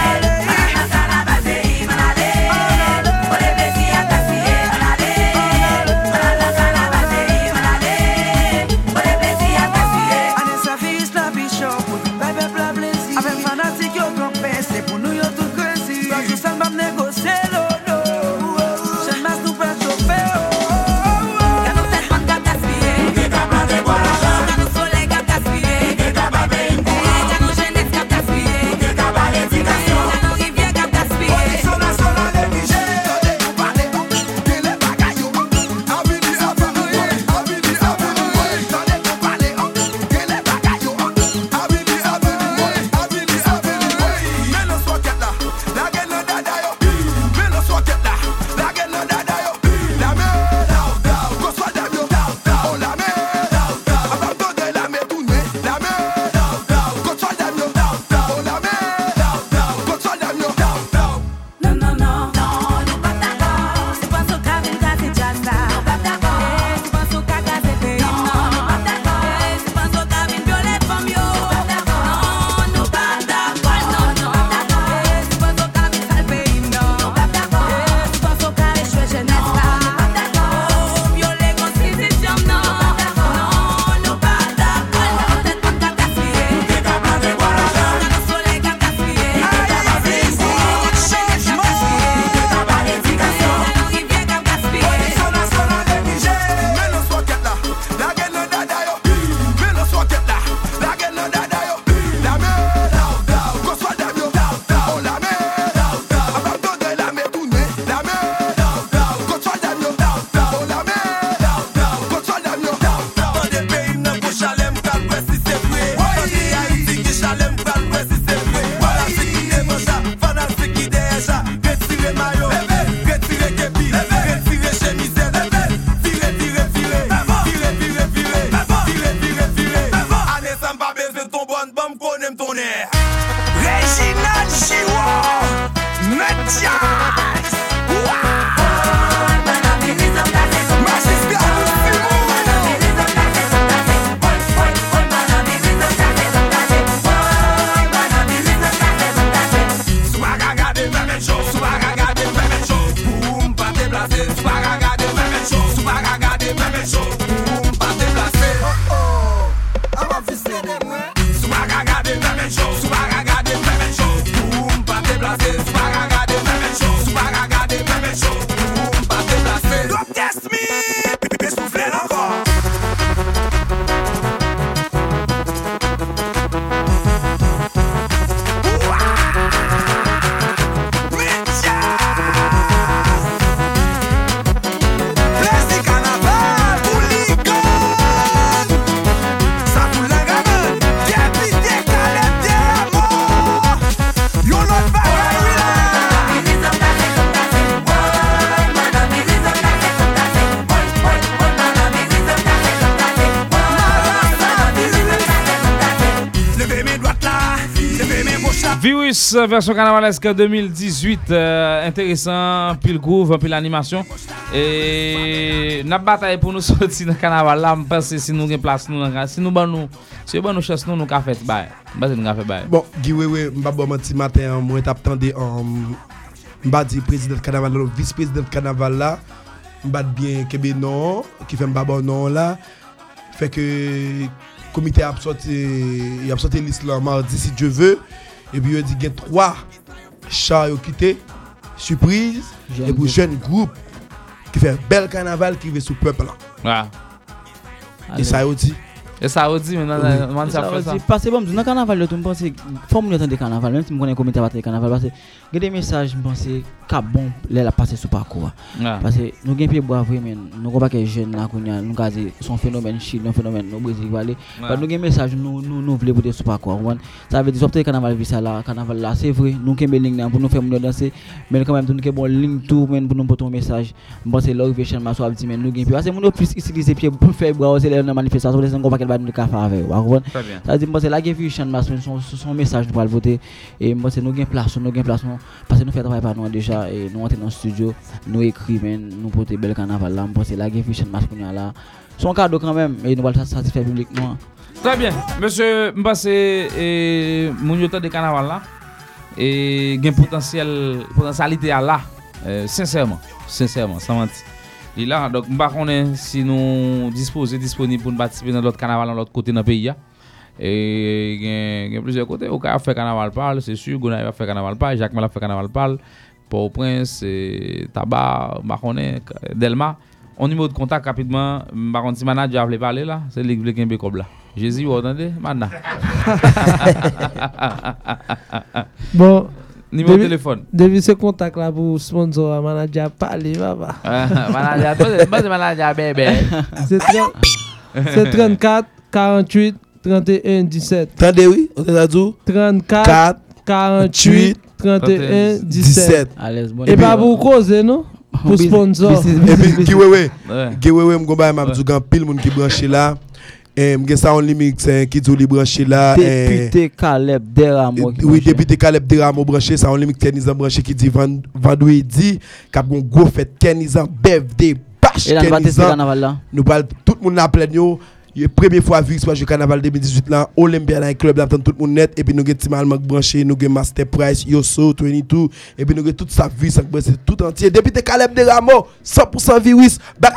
Version carnavalesque deux mille dix-huit, euh, intéressant, puis le groove, puis l'animation. Et la bataille pour nous sortir dans le carnaval là, je pense que si nous avons place, nous, si nous avons si nous avons chance, nous avons fait bail. Bon, Guy Weber, je vais vous matin, moi je vais vous dire président du carnaval, vice-président du carnaval là, je vais bien Québec non, qui fait un babon non là, fait que le comité a sorti l'islam mardi si Dieu veut. Et puis il dit qu'il y a trois chars qui ont quitté, surprise, jeune et pour jeune groupe qui fait un bel carnaval qui vient sous le peuple. Là. Ouais. Et ça aussi. Et ça aussi, maintenant, on ça fait ça. Parce que bon, dans le carnaval, je pense que faut mieux attendre le carnaval, même si je connais comment comité le carnaval. Parce que j'ai des messages, je pense que bon, là, la passer sous parcours. Parce que nous avons des bois, mais nous avons des jeunes, nous avons son phénomène chine, un phénomène au Brésil. Parce que nous avons des messages, nous voulons voter sous parcours. Ça veut dire que le carnaval vit ça là, carnaval là, c'est vrai, nous avons des lignes pour nous faire danser, mais quand même, nous avons des lignes pour nous porter un message. Je pense que là, nous avons des lignes. Parce que nous avons plus utilisé pour faire des manifestations, nous avons des de café avec ça dit moi c'est la guérison son message pour le voter et moi c'est nous gain place nous gain place parce que nous fait travail par nous déjà et nous entrer dans le studio nous écrit nous porter bel carnaval là moi c'est la guérison match pour là son cadeau quand même et nous va le satisfaire publiquement très bien monsieur me passer et mon yotan de carnaval là et gain potentiel potentialité là sincèrement sincèrement sans mentir. Et là, donc, je ne sais pas si nous disposons disponibles pour participer dans l'autre carnaval, dans l'autre côté dans le pays. Et il y a plusieurs côtés. Au cas où on fait carnaval parle, c'est sûr, Gonaï va faire carnaval parle, Jacques Mal a fait carnaval parle, Port-au-Prince, Tabar, Marronnet, Delma. On numéro de contact rapidement, Marronnet, si Mana, Diable parler là, c'est l'église qui est un peu comme là. Jésus, vous entendez? Mana. Bon. Numéro de téléphone. Depuis ce contact là pour sponsor, manager parler, papa. Manager, c'est manager bébé. C'est trente-quatre, quarante-huit, trente et un, dix-sept. Attendez, oui, on t'a dit trente-quatre, quarante-huit, trente et un, dix-sept. Et pas pour causer, non? Pour sponsor. Et puis, qui ouais, qui ouais, m'gomba m'abdou gan pile moun ki branché là. Et je suis en limite, qui est le branché là. Député Caleb Deramo. Oui, député Caleb Deramo branché, ça en limite, tennis en branché qui dit vendredi, cap on go fait tennis en bev des bâches. Et là, nous parlons tout le monde à plein yo. La première fois vu le carnaval deux mille dix-huit là, Olympia dans le club, là, tout le monde net, et puis nous avons Tim Allemand branché, nous avons Master Price, Yoso, vingt-deux, et puis nous avons toute sa vie, ça branché tout entier. Député Caleb Deramo, cent pour cent virus, bagaille.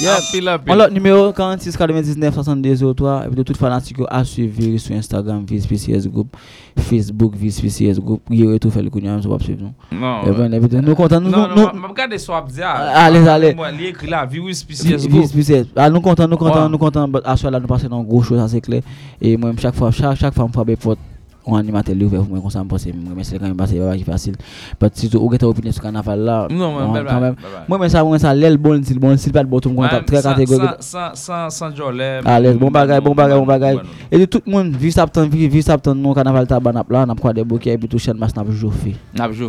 Yeah. Pila, pila. Alors, numéro quarante-six, quatre-vingt-dix-neuf, soixante-deux, zéro trois. Et puis de toute fanatique à suivre sur Instagram, Vice-P C S Group, Facebook, Vice-P C S Group. Il y a tout fait le coup, nous sommes suivre. Non, non, non, nous comptons. Non, non, non, non, regardez ce abdia. Allez, allez. Il écrit là, Vice-P C S Group. Nous comptons, nous comptons, nous comptons. À ce là nous passons dans une grosse chose, ça c'est clair. Et moi, chaque fois, chaque fois, je me frappe. On anime télé ouvert pour moi comme ça me passer mais c'est quand même passé pas facile parce que si tu ou get opinion sur carnaval là quand même moi mais ça moi ça l'aile bon style bon style pas bon tout contact très catégorique sans sans sans jolé allez bon bagage bon bagage bon bagage et tout le monde vit ça tant vit ça tant non carnaval tabanap là n'a pas des bouquets et puis tout chaîne match n'a joué n'a joué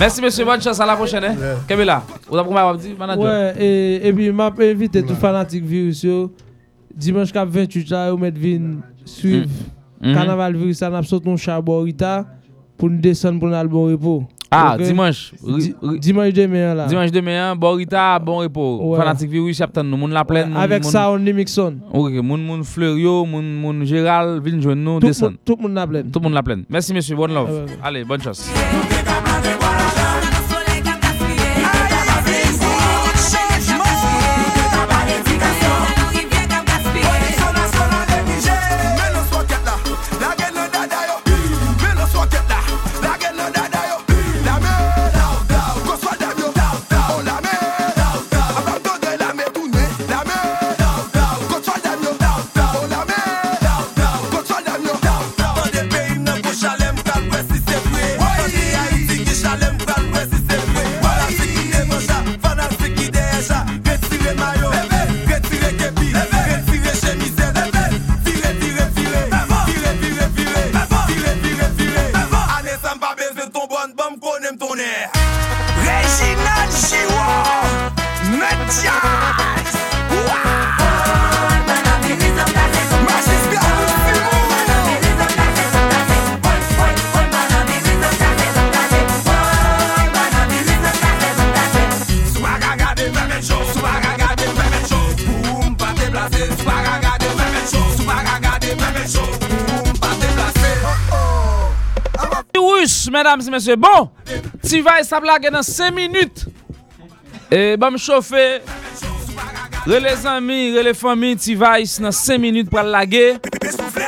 merci monsieur bonne chance à la prochaine hein Kemela on a pour moi dit manager ouais et puis m'a invité tout fanatique virus dimanche vingt-huit là on met vin suivre Carnaval virus, ça n'a pas sauté mon chaborita. pour nous descendre pour un bon repos. Ah, okay. dimanche. Di, dimanche demain là. Dimanche demain, Borita, bon repos. Ouais. Fanatic Virus, Chaptan, nous, monde la plaine. Avec ça, on est Mixon. Ok, moun moun Fleurio, moun moun Gérald, vin joindre nous, descendre. Tout moun la plaine. Tout moun la plaine. Merci monsieur, bonne love. Ouais. Allez, bonne chance. Mesdames et messieurs, bon, T-Vice a blagué dans cinq minutes. Et bon, chauffer. Les amis, les familles, T-Vice dans cinq minutes pour blaguer.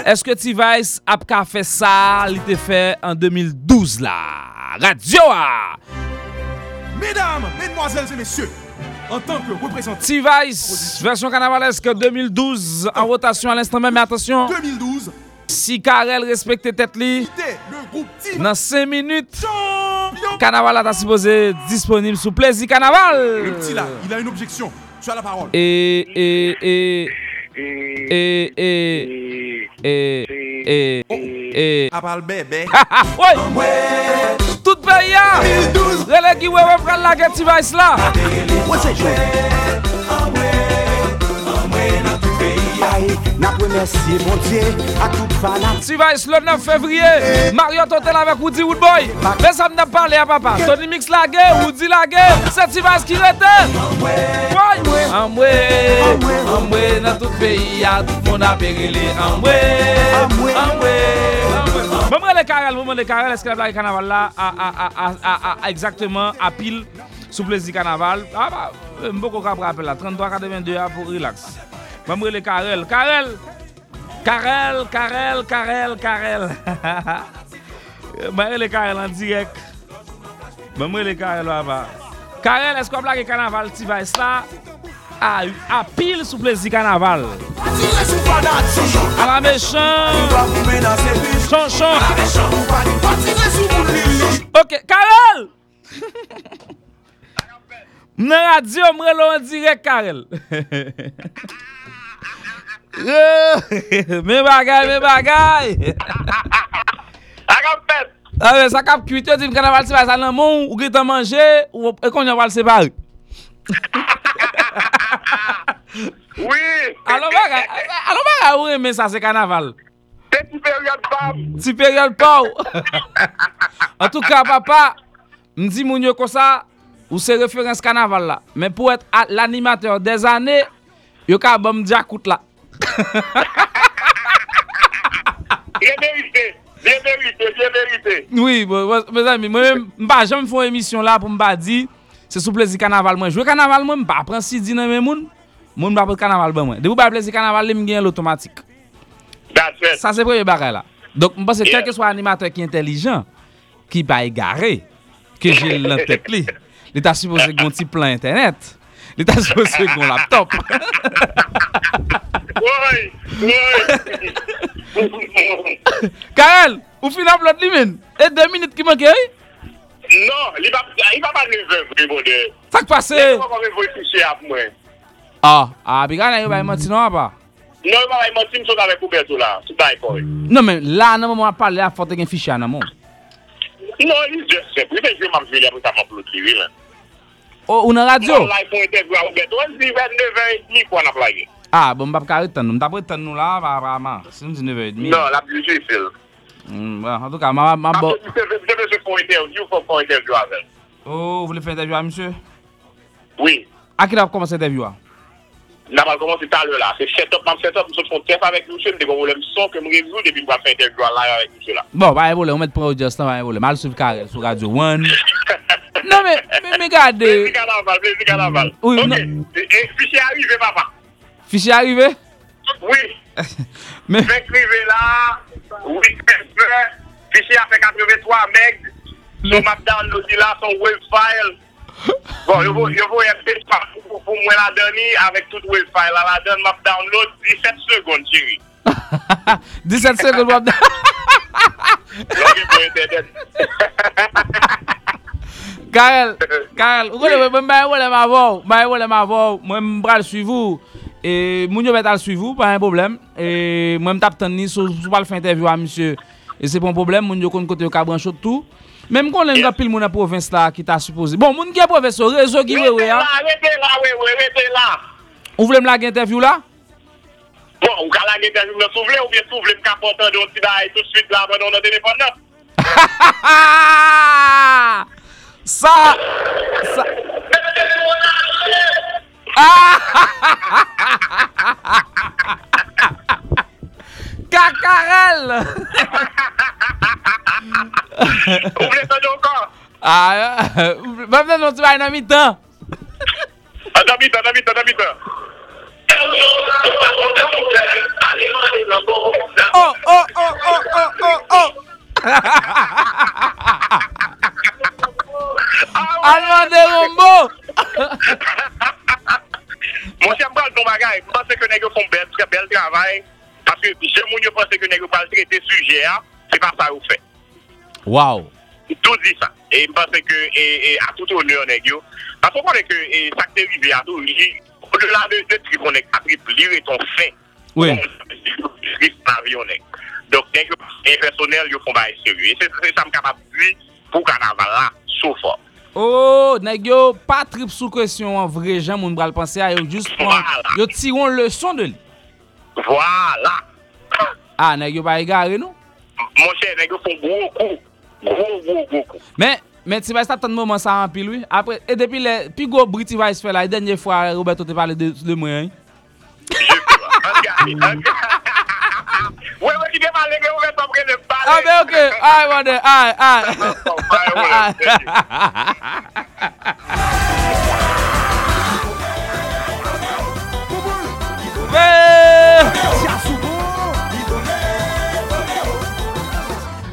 Est-ce que T-Vice a fait ça? Il était fait en deux mille douze là. Radio A. Mesdames, mesdemoiselles et messieurs, en tant que représentant T-Vice, version carnavalesque deux mille douze en rotation à l'instant même, mais attention. deux mille douze. Si Karel respecte tête li, dans cinq minutes, Carnaval est supposé disponible sous Plaisir Carnaval. Le petit là, il a une objection. Tu as la parole. Et et et et et et et et. À parle bébé. Tout pays là. Relais Guy Weber prend la gueule T-Vice là. T-Vice le neuf février, Marriott Hotel avec Woody Woodboy. Mais ça me parle à papa. Tony Mix la guerre, Woody la guerre. C'est T-Vice qui rete. Amwe, amwe, dans tout pays, à tout monde a périllé. Amwe, amwe, amwe. Maman les Karel, maman les Karel, est-ce que la blague carnaval là a exactement à pile sous Plaisir Carnaval? Ah bah, je ne peux pas rappeler là. trente-trois quatre-vingt-deux pour relax. Maman les Karel, Karel. Karel, Karel, Karel, Karel. Marie le Karel en direct. Maman le Karel là-bas. Karel, est-ce qu'on blague carnaval T-Vice là? Ah, à pile sous Plaisir Carnaval. À la méchante. Chanchon. Ok, Karel. M'en radio, m'en direct, Karel. Mes bagailles, mes bagailles. Ah ben ça cap cuite, tu dis carnaval tu vas dans mon ou que manger ou qu'on va le séparer. Oui. Alors baga, alors baga ou mais ça c'est carnaval. Petite période pas. Petite période pas. En tout cas papa, me dit mon yo comme ça ou c'est référence carnaval là, mais pour être l'animateur des années, yo ka bam Djakout là. Bien vérité, bien vérité, bien vérité. Oui, mes amis, moi-même, je me fais une émission là pour me dire c'est sous Plaisir Carnaval. Moi, je joue Carnaval, moi, je ne prends si dîner, mais moi, je ne prends pas Carnaval. De vous, Plaisir Carnaval, je gagne l'automatique. Ça, c'est le premier bagage là. Donc, je pense que quel que soit l'animateur qui est intelligent, qui n'est pas égaré, que j'ai la tête, il est supposé que mon petit plan internet, il est supposé que mon laptop. Oui, oui. Karel, vous finissez l'autre limite. Et deux minutes qui manquent? Non, il va pas nous faire. Ça qui passe? Ah, ah, puis Karel, il va y mentir, non, papa? Non, il va y mentir, il va y couverture là. C'est pas époque. Non, mais là, non, on va parler à forte d'un fichier, non, non. Non, il est juste. Il est juste, il est juste, il est juste. Oh, on a radio? On a radio, on dit vingt-neuf heures trente pour la blague. Ah, bon, je ne vais pas arrêter. Je ne vais pas arrêter. Je ne vais pas arrêter. Non, la plus difficile. Mm, bon, en tout cas, ma ma bon. Je veux faire interview, faut faire interview avec. Oh, vous voulez faire interview à monsieur? Oui. À qui l'a commencé interview là? N'a pas commencé tout à l'heure là, c'est setup, même setup, nous sommes chef avec monsieur, des problèmes sont que me résoudre depuis me faire interview là avec monsieur là. Bon, bah voilà, on met pour audience, bah voilà, mal sur carré sur Radio un. Non mais mais regardez. Plaisir carnaval, plaisir carnaval. Oui, fichier arrivé papa. Fichier arrivé? Oui. Mais écrivez là, oui, fichier a fait quatre-vingt-trois meg. Son map download là, son web file. Bon, je vous aider pour moi la dernière avec tout web file. La dernière map download dix-sept secondes, chérie. dix-sept secondes map download. Karel, Karel, vous connaissez ma voix, ma voix, moi je vais suivre vous. Et mon yo va suivre vous, pas un problème. Et moi je tape tenir sur pas le faire interview à monsieur. Et c'est pas un problème, mon yo connait côté cabrancho tout. Même quand on a pile moun en province là qui t'a supposé. Bon, moun qui est professeur réseau Guy Weber. Arrêtez là, arrêtez là. Vous voulez me la interview là? Bon, on va la interview là, vous voulez ou bien vous voulez me capoter dans petit bail tout de suite là pendant notre téléphone là. Ça ça Cacarel. Vous voulez ça encore? Ah, va venir nous tuer dans mi-temps. Dans mi-temps, dans mi-temps, dans mi-temps. Oh oh oh oh oh oh oh. Allemand de Rombo. Mon cher Brad, bon bagage, je pense que nous font bel, très bel travail. Parce que je ne pense que nous pas traiter ce sujet, c'est pas ça qu'on fait. Wow. Tout dit ça. Et je pense que, et, et à tout honneur, nous parce qu'on connaît que ça qui est arrivé à tout, au-delà de ce qu'on a appris, lire ton fin. Oui. Donc, les personnels, ils font pas sérieux. Et c'est ça que je suis capable de dire pour carnaval là, sauf. Oh, n'ego pas trip sous question en vrai, gens moun bral penser à yo juste prendre yo tiron leçon de lui. Voilà. Ah, n'ego pas égaré nous. Mon cher, n'ego font gros coup. Gros gros gros coup. Mais mais T-Vice t'attend moment ça en pile oui. Après et depuis les plus gros bruit T-Vice fait la dernière fois Roberto te parlé de de moi. Ouais, ouais, qui vient parler que vous êtes en train de parler. Ah, mais ok, aïe, mon dieu, aïe, aïe.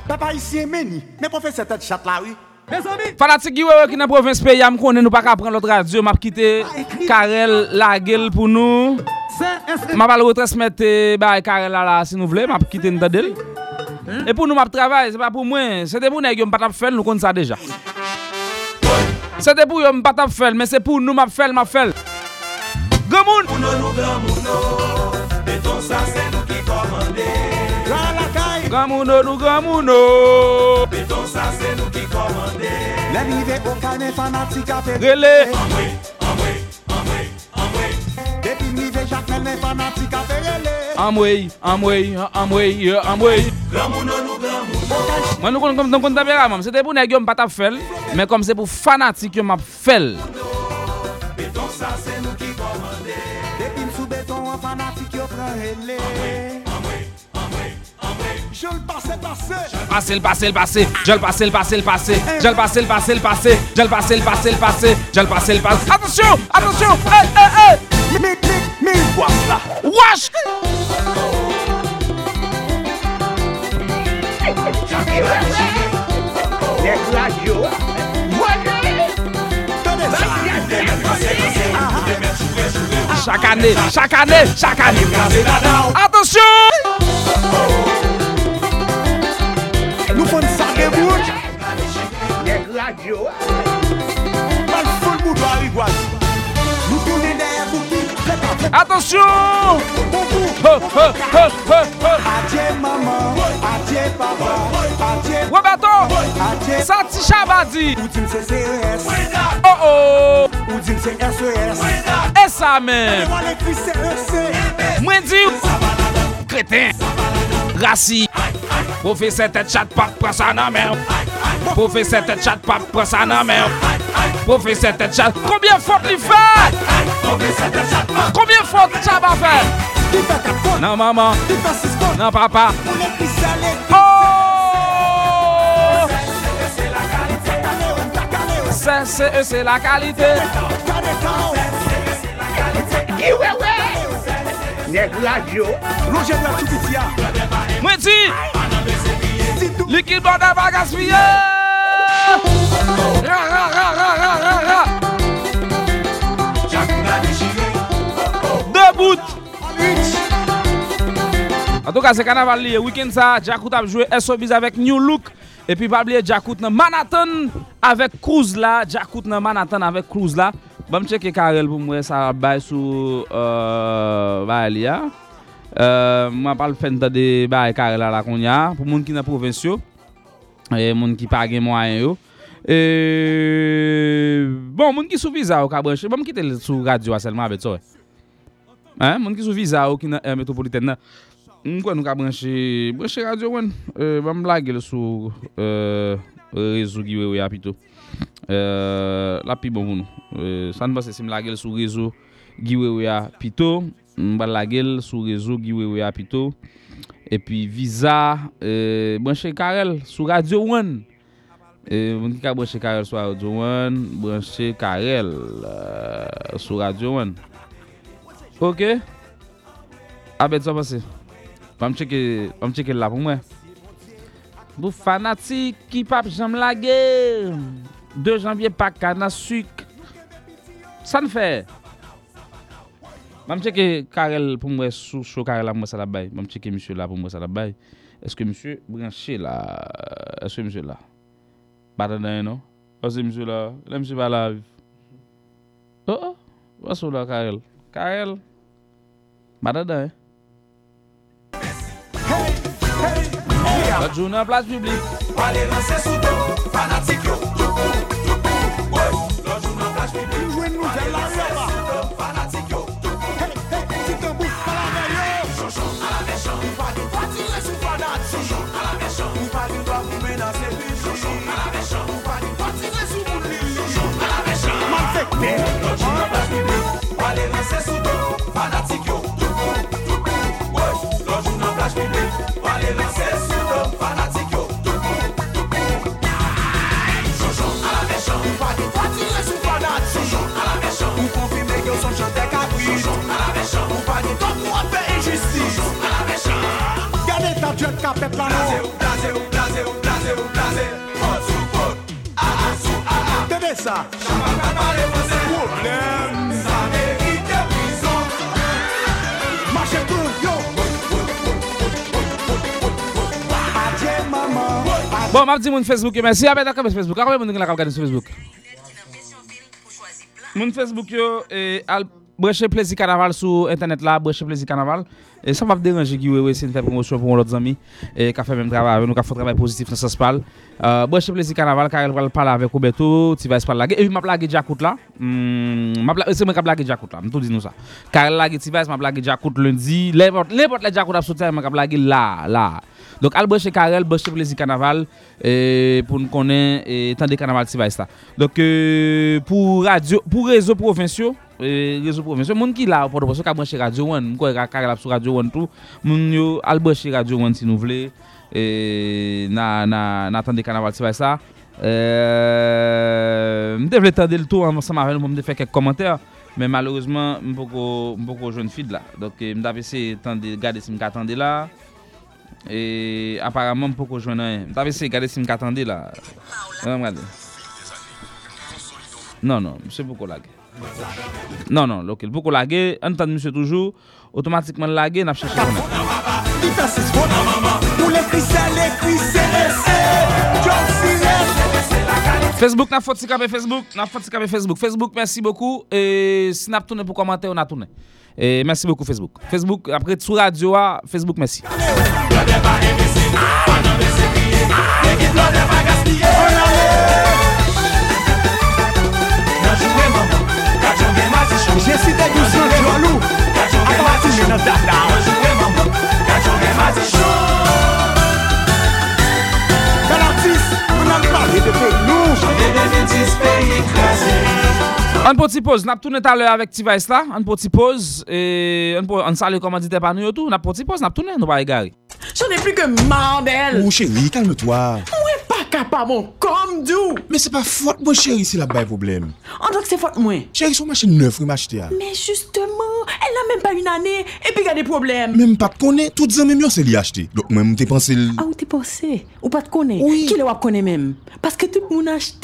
Papa, ici est Méni, mais professeur Ted Chat là, oui. Mes amis, fanatique qui est dans la province pays, nous connaissons pas qu'à prendre l'autre radio, m'a quitté Karel la gueule pour nous. Ma balle retransmettre bah Karel là si nous voulez m'a quitter dans d'elle et pour nous m'a travail c'est pas pour moi c'était pour nèg yo m'a pas faire nous connait ça déjà c'était pour yo m'a pas faire mais c'est pour nous m'a faire m'a faire grand monde pour nous grand monde et ton ça c'est nous qui commander la la Kai grand monde nous grand monde et ton ça c'est nous qui commander l'arrivée au canet fanatique a fait relais Amway, Amway, Amway, Amway. Moi nous comme dans compte caméra même, c'était pour nèg yo m'pas t'a faire, mais comme c'est pour fanatique yo m'a faire. Béton ça c'est nous qui commander. Depuis sous béton en fanatique yo prend relais. Amway, Amway, Amway. Je le passé passé. Passé le passé le passé. Je le passé le passé le passé. Je le passé le passé le passé. Je le passé le passé le passé. Je le passé le passé. Attention, attention. Hey, hey, hey. Mais mais wash là, wash. Chaque année, chaque année, chaque année. Attention. Nous faisons ça des bouches. Radio. Nous tournons derrière vous. Attention! Adieu maman, adieu papa, Roberto! Santi Chabadi! Oh oh! Et ça même! Mwendi! Crétin! Rassi! Professeur tête chat pape prend ça dans main. Professeur tête chat pape prend ça dans main. Professeur tête chat. Combien faute il fait? Professeur tête chat pape. Combien faute ça va faire? Non maman. Non papa. Oh! C'est c'est c'est la qualité. Guy Weber. Radio, Roger de la Toubizia. Moi, dis, liquide bordel va gaspiller. Ra, ra, ra, ra, ra, ra, ra. Deux bouts. En tout cas, c'est carnaval lié. Week-end, ça, Djakout a joué S O B avec New Look. Et puis, pas oublier Djakout dans Manhattan avec Cruz là. Djakout dans Manhattan avec Cruz là. Je vais checker Karel pour moi, ça va sur Valia. Je ne parle pas de Karel à la Konya. Pour les gens qui sont dans la province, les gens qui ne pagent pas moyen. Bon, les gens qui sont visa au Cabranche, je vais quitter sur radio seulement avec ça. Les gens qui sont visa au métropolitaine, nous avons branché la radio. Je vais blaguer sur le réseau qui est à Pito. Euh, la pi bon nous. Euh, ça ne passe si me la gueule sur réseau Guy Weber Pito, me la gueule sur réseau Guy Weber Pito et puis Visa euh brancher Karel sur Radio One. Euh on dit qu'a brancher Karel sur Radio One, brancher Karel euh, sur Radio One. OK? Ah ben ça passe. On me checker, on me checker là pour moi. Vous fanatique qui pape j'aime la gueule. deux janvier, pas canne, sucre. Ça ne fait. Je vais checker Karel pour moi, sous chaud Karel à moi, ça la baille. Je vais checker monsieur là pour moi, ça la baille. Est-ce que monsieur branché là? Est-ce que monsieur là? Pas de non? Est-ce que monsieur là? Là, monsieur va là. Oh oh! Où est-ce là, Karel? Karel? Pas de la journée en place publique. Allez, lancer sous dos, fanatique. Jeune capet la nou Blaze ou, blaze ou, blaze ou, blaze Pot sou pot, ala sou ala Tede sa, chama kama le pose Problem, sa merite pison Mache tou, yo Adye maman Bon, m'a dit moun Facebook, merci Abed akame sur Facebook, akame moun gen la kap gade sur Facebook Moun Facebook yo, e al... Brecher plaisir carnaval sur internet là, brecher plaisir carnaval. Et ça va déranger qui ouais c'est une promotion pour nos amis et qui fait même travail avec nous, qui fait travail positif dans ce parle. Euh brecher plaisir carnaval car elle va parler avec Roberto, T-Vice parle là et m'a blagué Djakout là. M'a c'est moi qui blagué Djakout là, m'tou dit nous ça. Car elle blagué T-Vice, m'a blagué Djakout lundi, n'importe n'importe la Djakout absolument m'a blagué là là. Donc al brecher Karel, brecher plaisir carnaval et pour nous connaître et tant de carnaval T-Vice là. Donc pour radio pour réseaux provinciaux réseau provincial monde qui là pour parce que brancher radio un quoi Karel sur radio un tout monde yo al brancher radio un si nous voulez et na na n'attendre carnaval c'est ça euh me devait attendre le tour ensemble avec nous me faire quelques commentaires mais malheureusement me beaucoup beaucoup jeune fille là donc me d'avait essayer attendre regarder si me attendre là et apparemment me beaucoup jeune rien me d'avait essayer regarder si me attendre là non non c'est beaucoup lag Non, non, local. Beaucoup lagué, entend monsieur toujours, automatiquement lagué, n'a pas cherché. Facebook, n'a pas de Facebook, n'a pas de Facebook. Facebook, merci beaucoup. Et si n'a pas tourné pour commenter, on a tourné. Et merci beaucoup, Facebook. Facebook, après, sur radio, Facebook, merci. J'ai cité du sang de Walou. Attends, tu es dans ta table. Quand tu es dans ta table, An petit pause, n'a tourné tout à l'heure avec T-Vice là, an petit pause et on sale commanditaire par nous tout, n'a petit pause, n'a tourné, nous pas égaré. J'en ai plus que Mandel. Mon chéri, calme-toi. Ouais, pas capable mon comme d'où. Mais c'est pas faute mon chéri, c'est la bail problème. En donc c'est faute moi. Chéri, son machine neuf ou m'acheter. Mais justement, elle n'a même pas une année et puis il y a des problèmes. Même pas de connaît, tout ça même c'est lui acheter. Donc même t'es pensé l... Ah, ou t'es pensé ou pas de connaît. Oui. Qui le va connaît même parce que tout le monde achète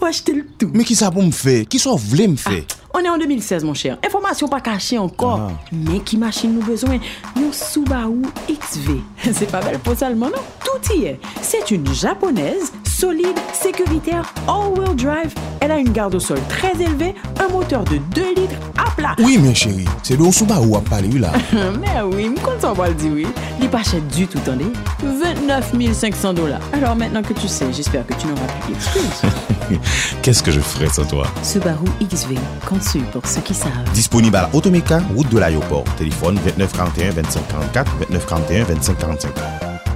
ou achète tout. Mais qui ça pour me faire? Qui ça voulait me faire? Ah, on est en deux mille seize mon cher. Information pas cachée encore. Ah. Mais qui machine nous besoin? Une Subaru X V. C'est pas belle pour ça le moment, non? Tout y est. C'est une japonaise, solide, sécuritaire, all-wheel drive. Elle a une garde au sol très élevée, un moteur de deux litres à plat. Oui, mais chérie, c'est de Subaru à parler là. Mais oui, me compte on va le dire oui. Il pas cher du tout, attendez. vingt-neuf mille cinq cents dollars. Alors maintenant que tu sais, j'espère que tu n'auras plus d'excuses. Qu'est-ce que je ferais sans toi? Subaru X V, conçu pour ceux qui savent. Disponible à Automéca, route de l'aéroport. Téléphone vingt-neuf quarante et un vingt-cinq quarante-quatre, vingt-neuf quarante et un vingt-cinq quarante-cinq.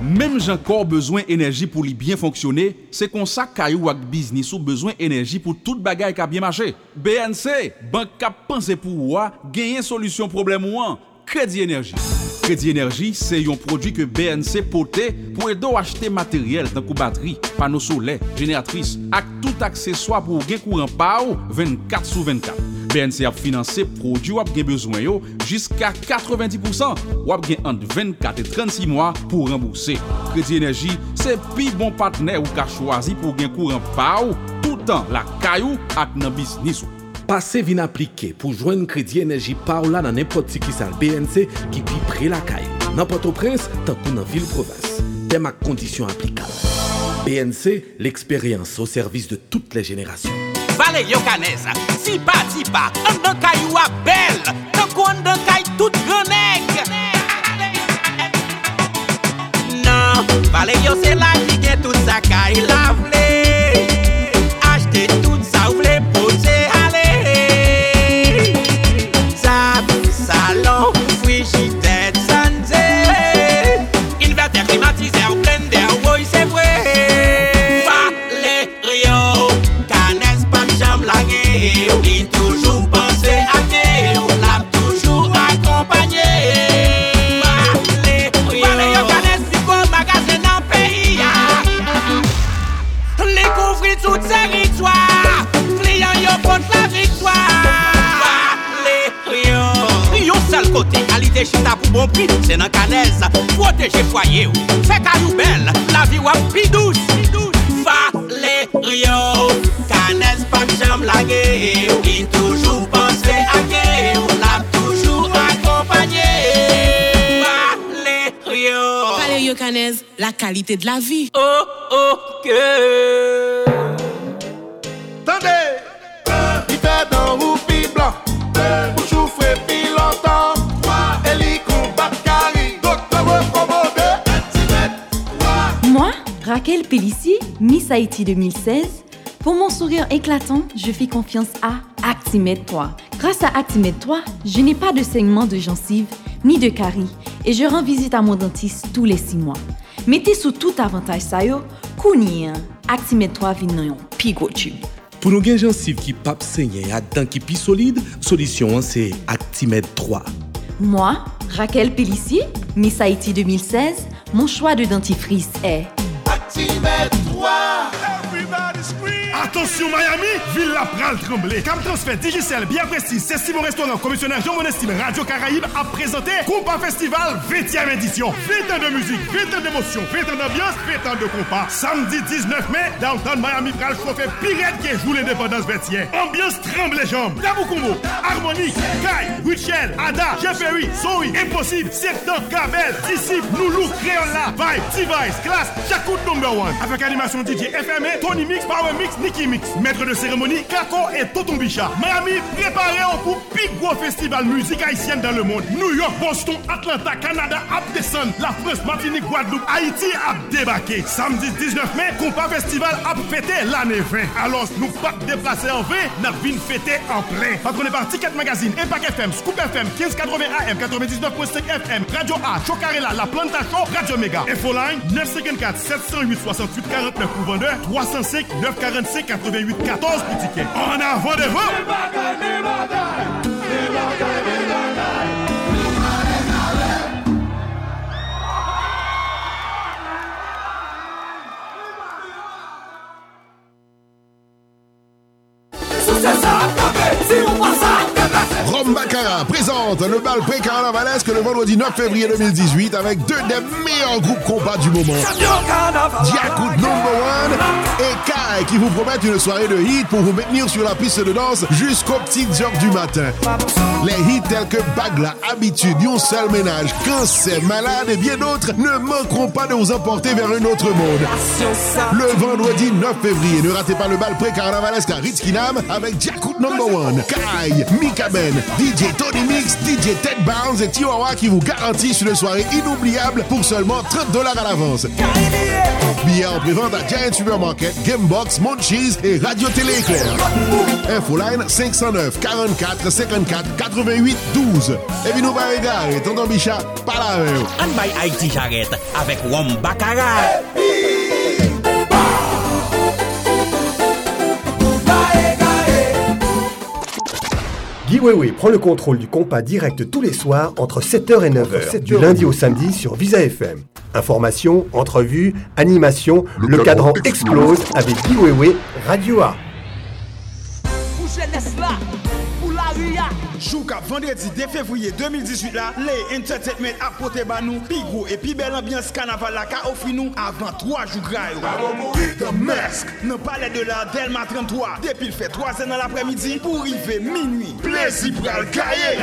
Même j'ai encore besoin d'énergie pour lui bien fonctionner, c'est comme ça qu'Ayou Wak Business ou besoin d'énergie pour toute bagaille qui a bien marché. B N C, banque qui pense pour vous, gagner solution problème ou un, crédit énergie. Crédit Énergie, c'est un produit que B N C pote pour aider à acheter matériel dans batterie, panneaux solaires, génératrices, avec tout accessoire pour gagner courant pao vingt-quatre sur vingt-quatre. B N C a financé produit ou a besoin jusqu'à quatre-vingt-dix pour cent ou a entre vingt-quatre et trente-six mois pour rembourser. Crédit Énergie, c'est pi bon partenaire ou ka choisi pour gagner courant pao tout temps la caillou ak nan business. Passez vin appliquer pour joindre crédit énergie Paola dans n'importe qui salle B N C qui puis près la caille. Dans Port-au-Prince, tant que dans ville province. Thème à conditions applicables. B N C, l'expérience au service de toutes les générations. Valley Yokanez, si pas, si pas, on ne caille ou à belle, tant qu'on ne caille toute grenègue. Non, Valley Yo, c'est là qui gagne toute sa caille, la voulée. Achetez toute sa voulée, posez. Salon, frigidaire, santé. Inverter climatisé au plein d'air, oui c'est vrai. Valé Rio, canesse pas jambe la guerre. Il toujours pensé à guerre, l'a toujours accompagné. Valé Rio, canesse du bon magasin dans le pays. Les couvrir tout territoire, clients yo contre la victoire. Côté qualité chita pour bon prix, c'est dans Canès. Protéger foyer, fait caillou belle, la vie ou plus douce. Valério, Canès pas jamais la guerre. Il toujours pensé à guerre, l'a toujours accompagné. Valério, Valério Canès, la qualité de la vie. Oh, oh, que. Tendez, il fait dans roupi blanc, pour chauffer pile longtemps. Moi, Raquel Pellissier, Miss Haïti deux mille seize, pour mon sourire éclatant, je fais confiance à Actimède trois. Grâce à Actimède trois, je n'ai pas de saignement de gencives ni de caries et je rends visite à mon dentiste tous les six mois. Mettez sous tout avantage ça yo, kounien, Actimède trois vient dans un pigot tube. Pour nos gencives qui papent saigner et à dents qui pi solide, solution c'est Actimède trois. Moi, Raquel Pellissier, Miss Haïti deux mille seize, mon choix de dentifrice est Actimède trois. Attention Miami, ville la pral tremblée. Cam transfert Digicel, bien précis, c'est si mon restaurant commissionnaire Jean Monestime, Radio Caraïbe a présenté Koupa Festival vingtième édition. vingt ans de musique, vingt ans d'émotion, vingt ans d'ambiance, vingt ans de compas. Samedi dix-neuf mai, Downtown Miami pral chauffé pirate qui joue l'indépendance vingtième. Ambiance tremble jambes. Daboukoumou, Harmonique, Kai, Richel, Ada, Jeffery, Zoe, Impossible, Septembre, Cabel, Disciple, Loulou, Créola, Vibe, T-Vice, Classe, Djakout number one. Avec animation D J F M, Tony Mix, Power Mix, Nicky Mix, maître de cérémonie, Kako et Toton Bicha. Miami, préparez-vous pour le plus gros festival musique haïtienne dans le monde. New York, Boston, Atlanta, Canada, Abdesson, la France, Martinique, Guadeloupe, Haïti a débarqué. Samedi dix-neuf mai, Koupa Festival a fêté l'année vingt. Alors, nous pas déplacer en V, n'a vine fêté en plein. Patronné par Ticket Magazine, Impact F M, Scoop F M, mille cinq cent quatre-vingts A M, quatre-vingt-dix-neuf virgule cinq F M, Radio A, Chocarella, La Planta Show, Radio Mega. Infoline, neuf cinq quatre sept zéro huit six huit quatre neuf pour vendeur, trois zéro cinq neuf quatre cinq quatre-vingt-huit quatorze pour Ticket. En avant devant! Wombakara présente le bal pré-carnavalesque le vendredi neuf février deux mille dix-huit avec deux des meilleurs groupes compas du moment. Djakout numéro un et Kai qui vous promettent une soirée de hits pour vous maintenir sur la piste de danse jusqu'aux petites heures du matin. Les hits tels que Bagla, Habitude, Yon Seul Ménage, Cancer, Malade et bien d'autres ne manqueront pas de vous emporter vers un autre monde. Le vendredi neuf février, ne ratez pas le bal pré-carnavalesque à Ritzkinam avec Djakout numéro un, Kai, Mika Ben, D J Tony Mix, D J Ted Bounds et Tiwawa qui vous garantissent une soirée inoubliable pour seulement trente dollars à l'avance. Billets en prévente à Giant Supermarket, Gamebox, Munchies et Radio Télé-Éclair. Infoline cinq zéro neuf, quarante-quatre, cinquante-quatre, quatre-vingt-huit, douze. Et puis nous va regarder, tonton Bichat, pas la même. On by Haïti Jarret avec Wombakara. Guy Weber prend le contrôle du compas direct tous les soirs entre sept heures et neuf heures, du lundi au samedi sur Visa F M. Informations, entrevues, animations, le, le cadran explose avec Guy Weber, Radio A. Jouka vendredi deux février deux mille dix-huit là, les entertainment apporté ba nous pi gros et pi belle ambiance carnaval la ka offri nous avant trois jours grayo. The Mask, nous parler de la Delma trente-trois depuis le fait trois heures dans l'après-midi pour arriver minuit. Plaisir pral caillé.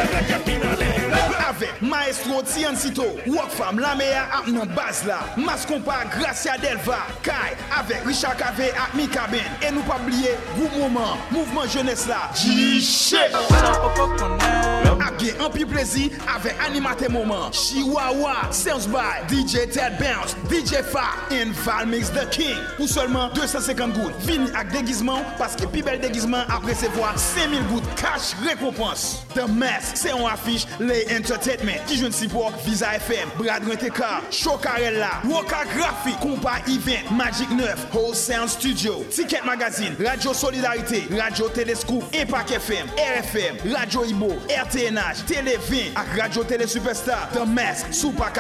Avec Maestro Tiancito, Walkfam la meilleure app nan base là. Mas compa Gracia Delva, Kai avec Richard Cavé et Michael Benjamin et nous pas oublier gros moment, mouvement jeunesse là. Jiche. A bien un pire plaisir avec animateur moment Chihuahua, Sounds by D J Ted Bounds, D J Fa and Valmix the King. Ou seulement deux cent cinquante gouttes. Vini avec déguisement parce que plus bel déguisement après c'est voir cinq mille gouttes cash récompense. The Mask, c'est on affiche les entertainment qui joue si pour Visa F M, Brad Rentekar, Chocarella, Woka Graphic, Compa Event, Magic neuf, Whole Sound Studio, Ticket Magazine, Radio Solidarité, Radio Télescope, Impact F M, R F M, Radio Ibo, R T N H, Télé vingt, Radio Télé Superstar, The Mask, Super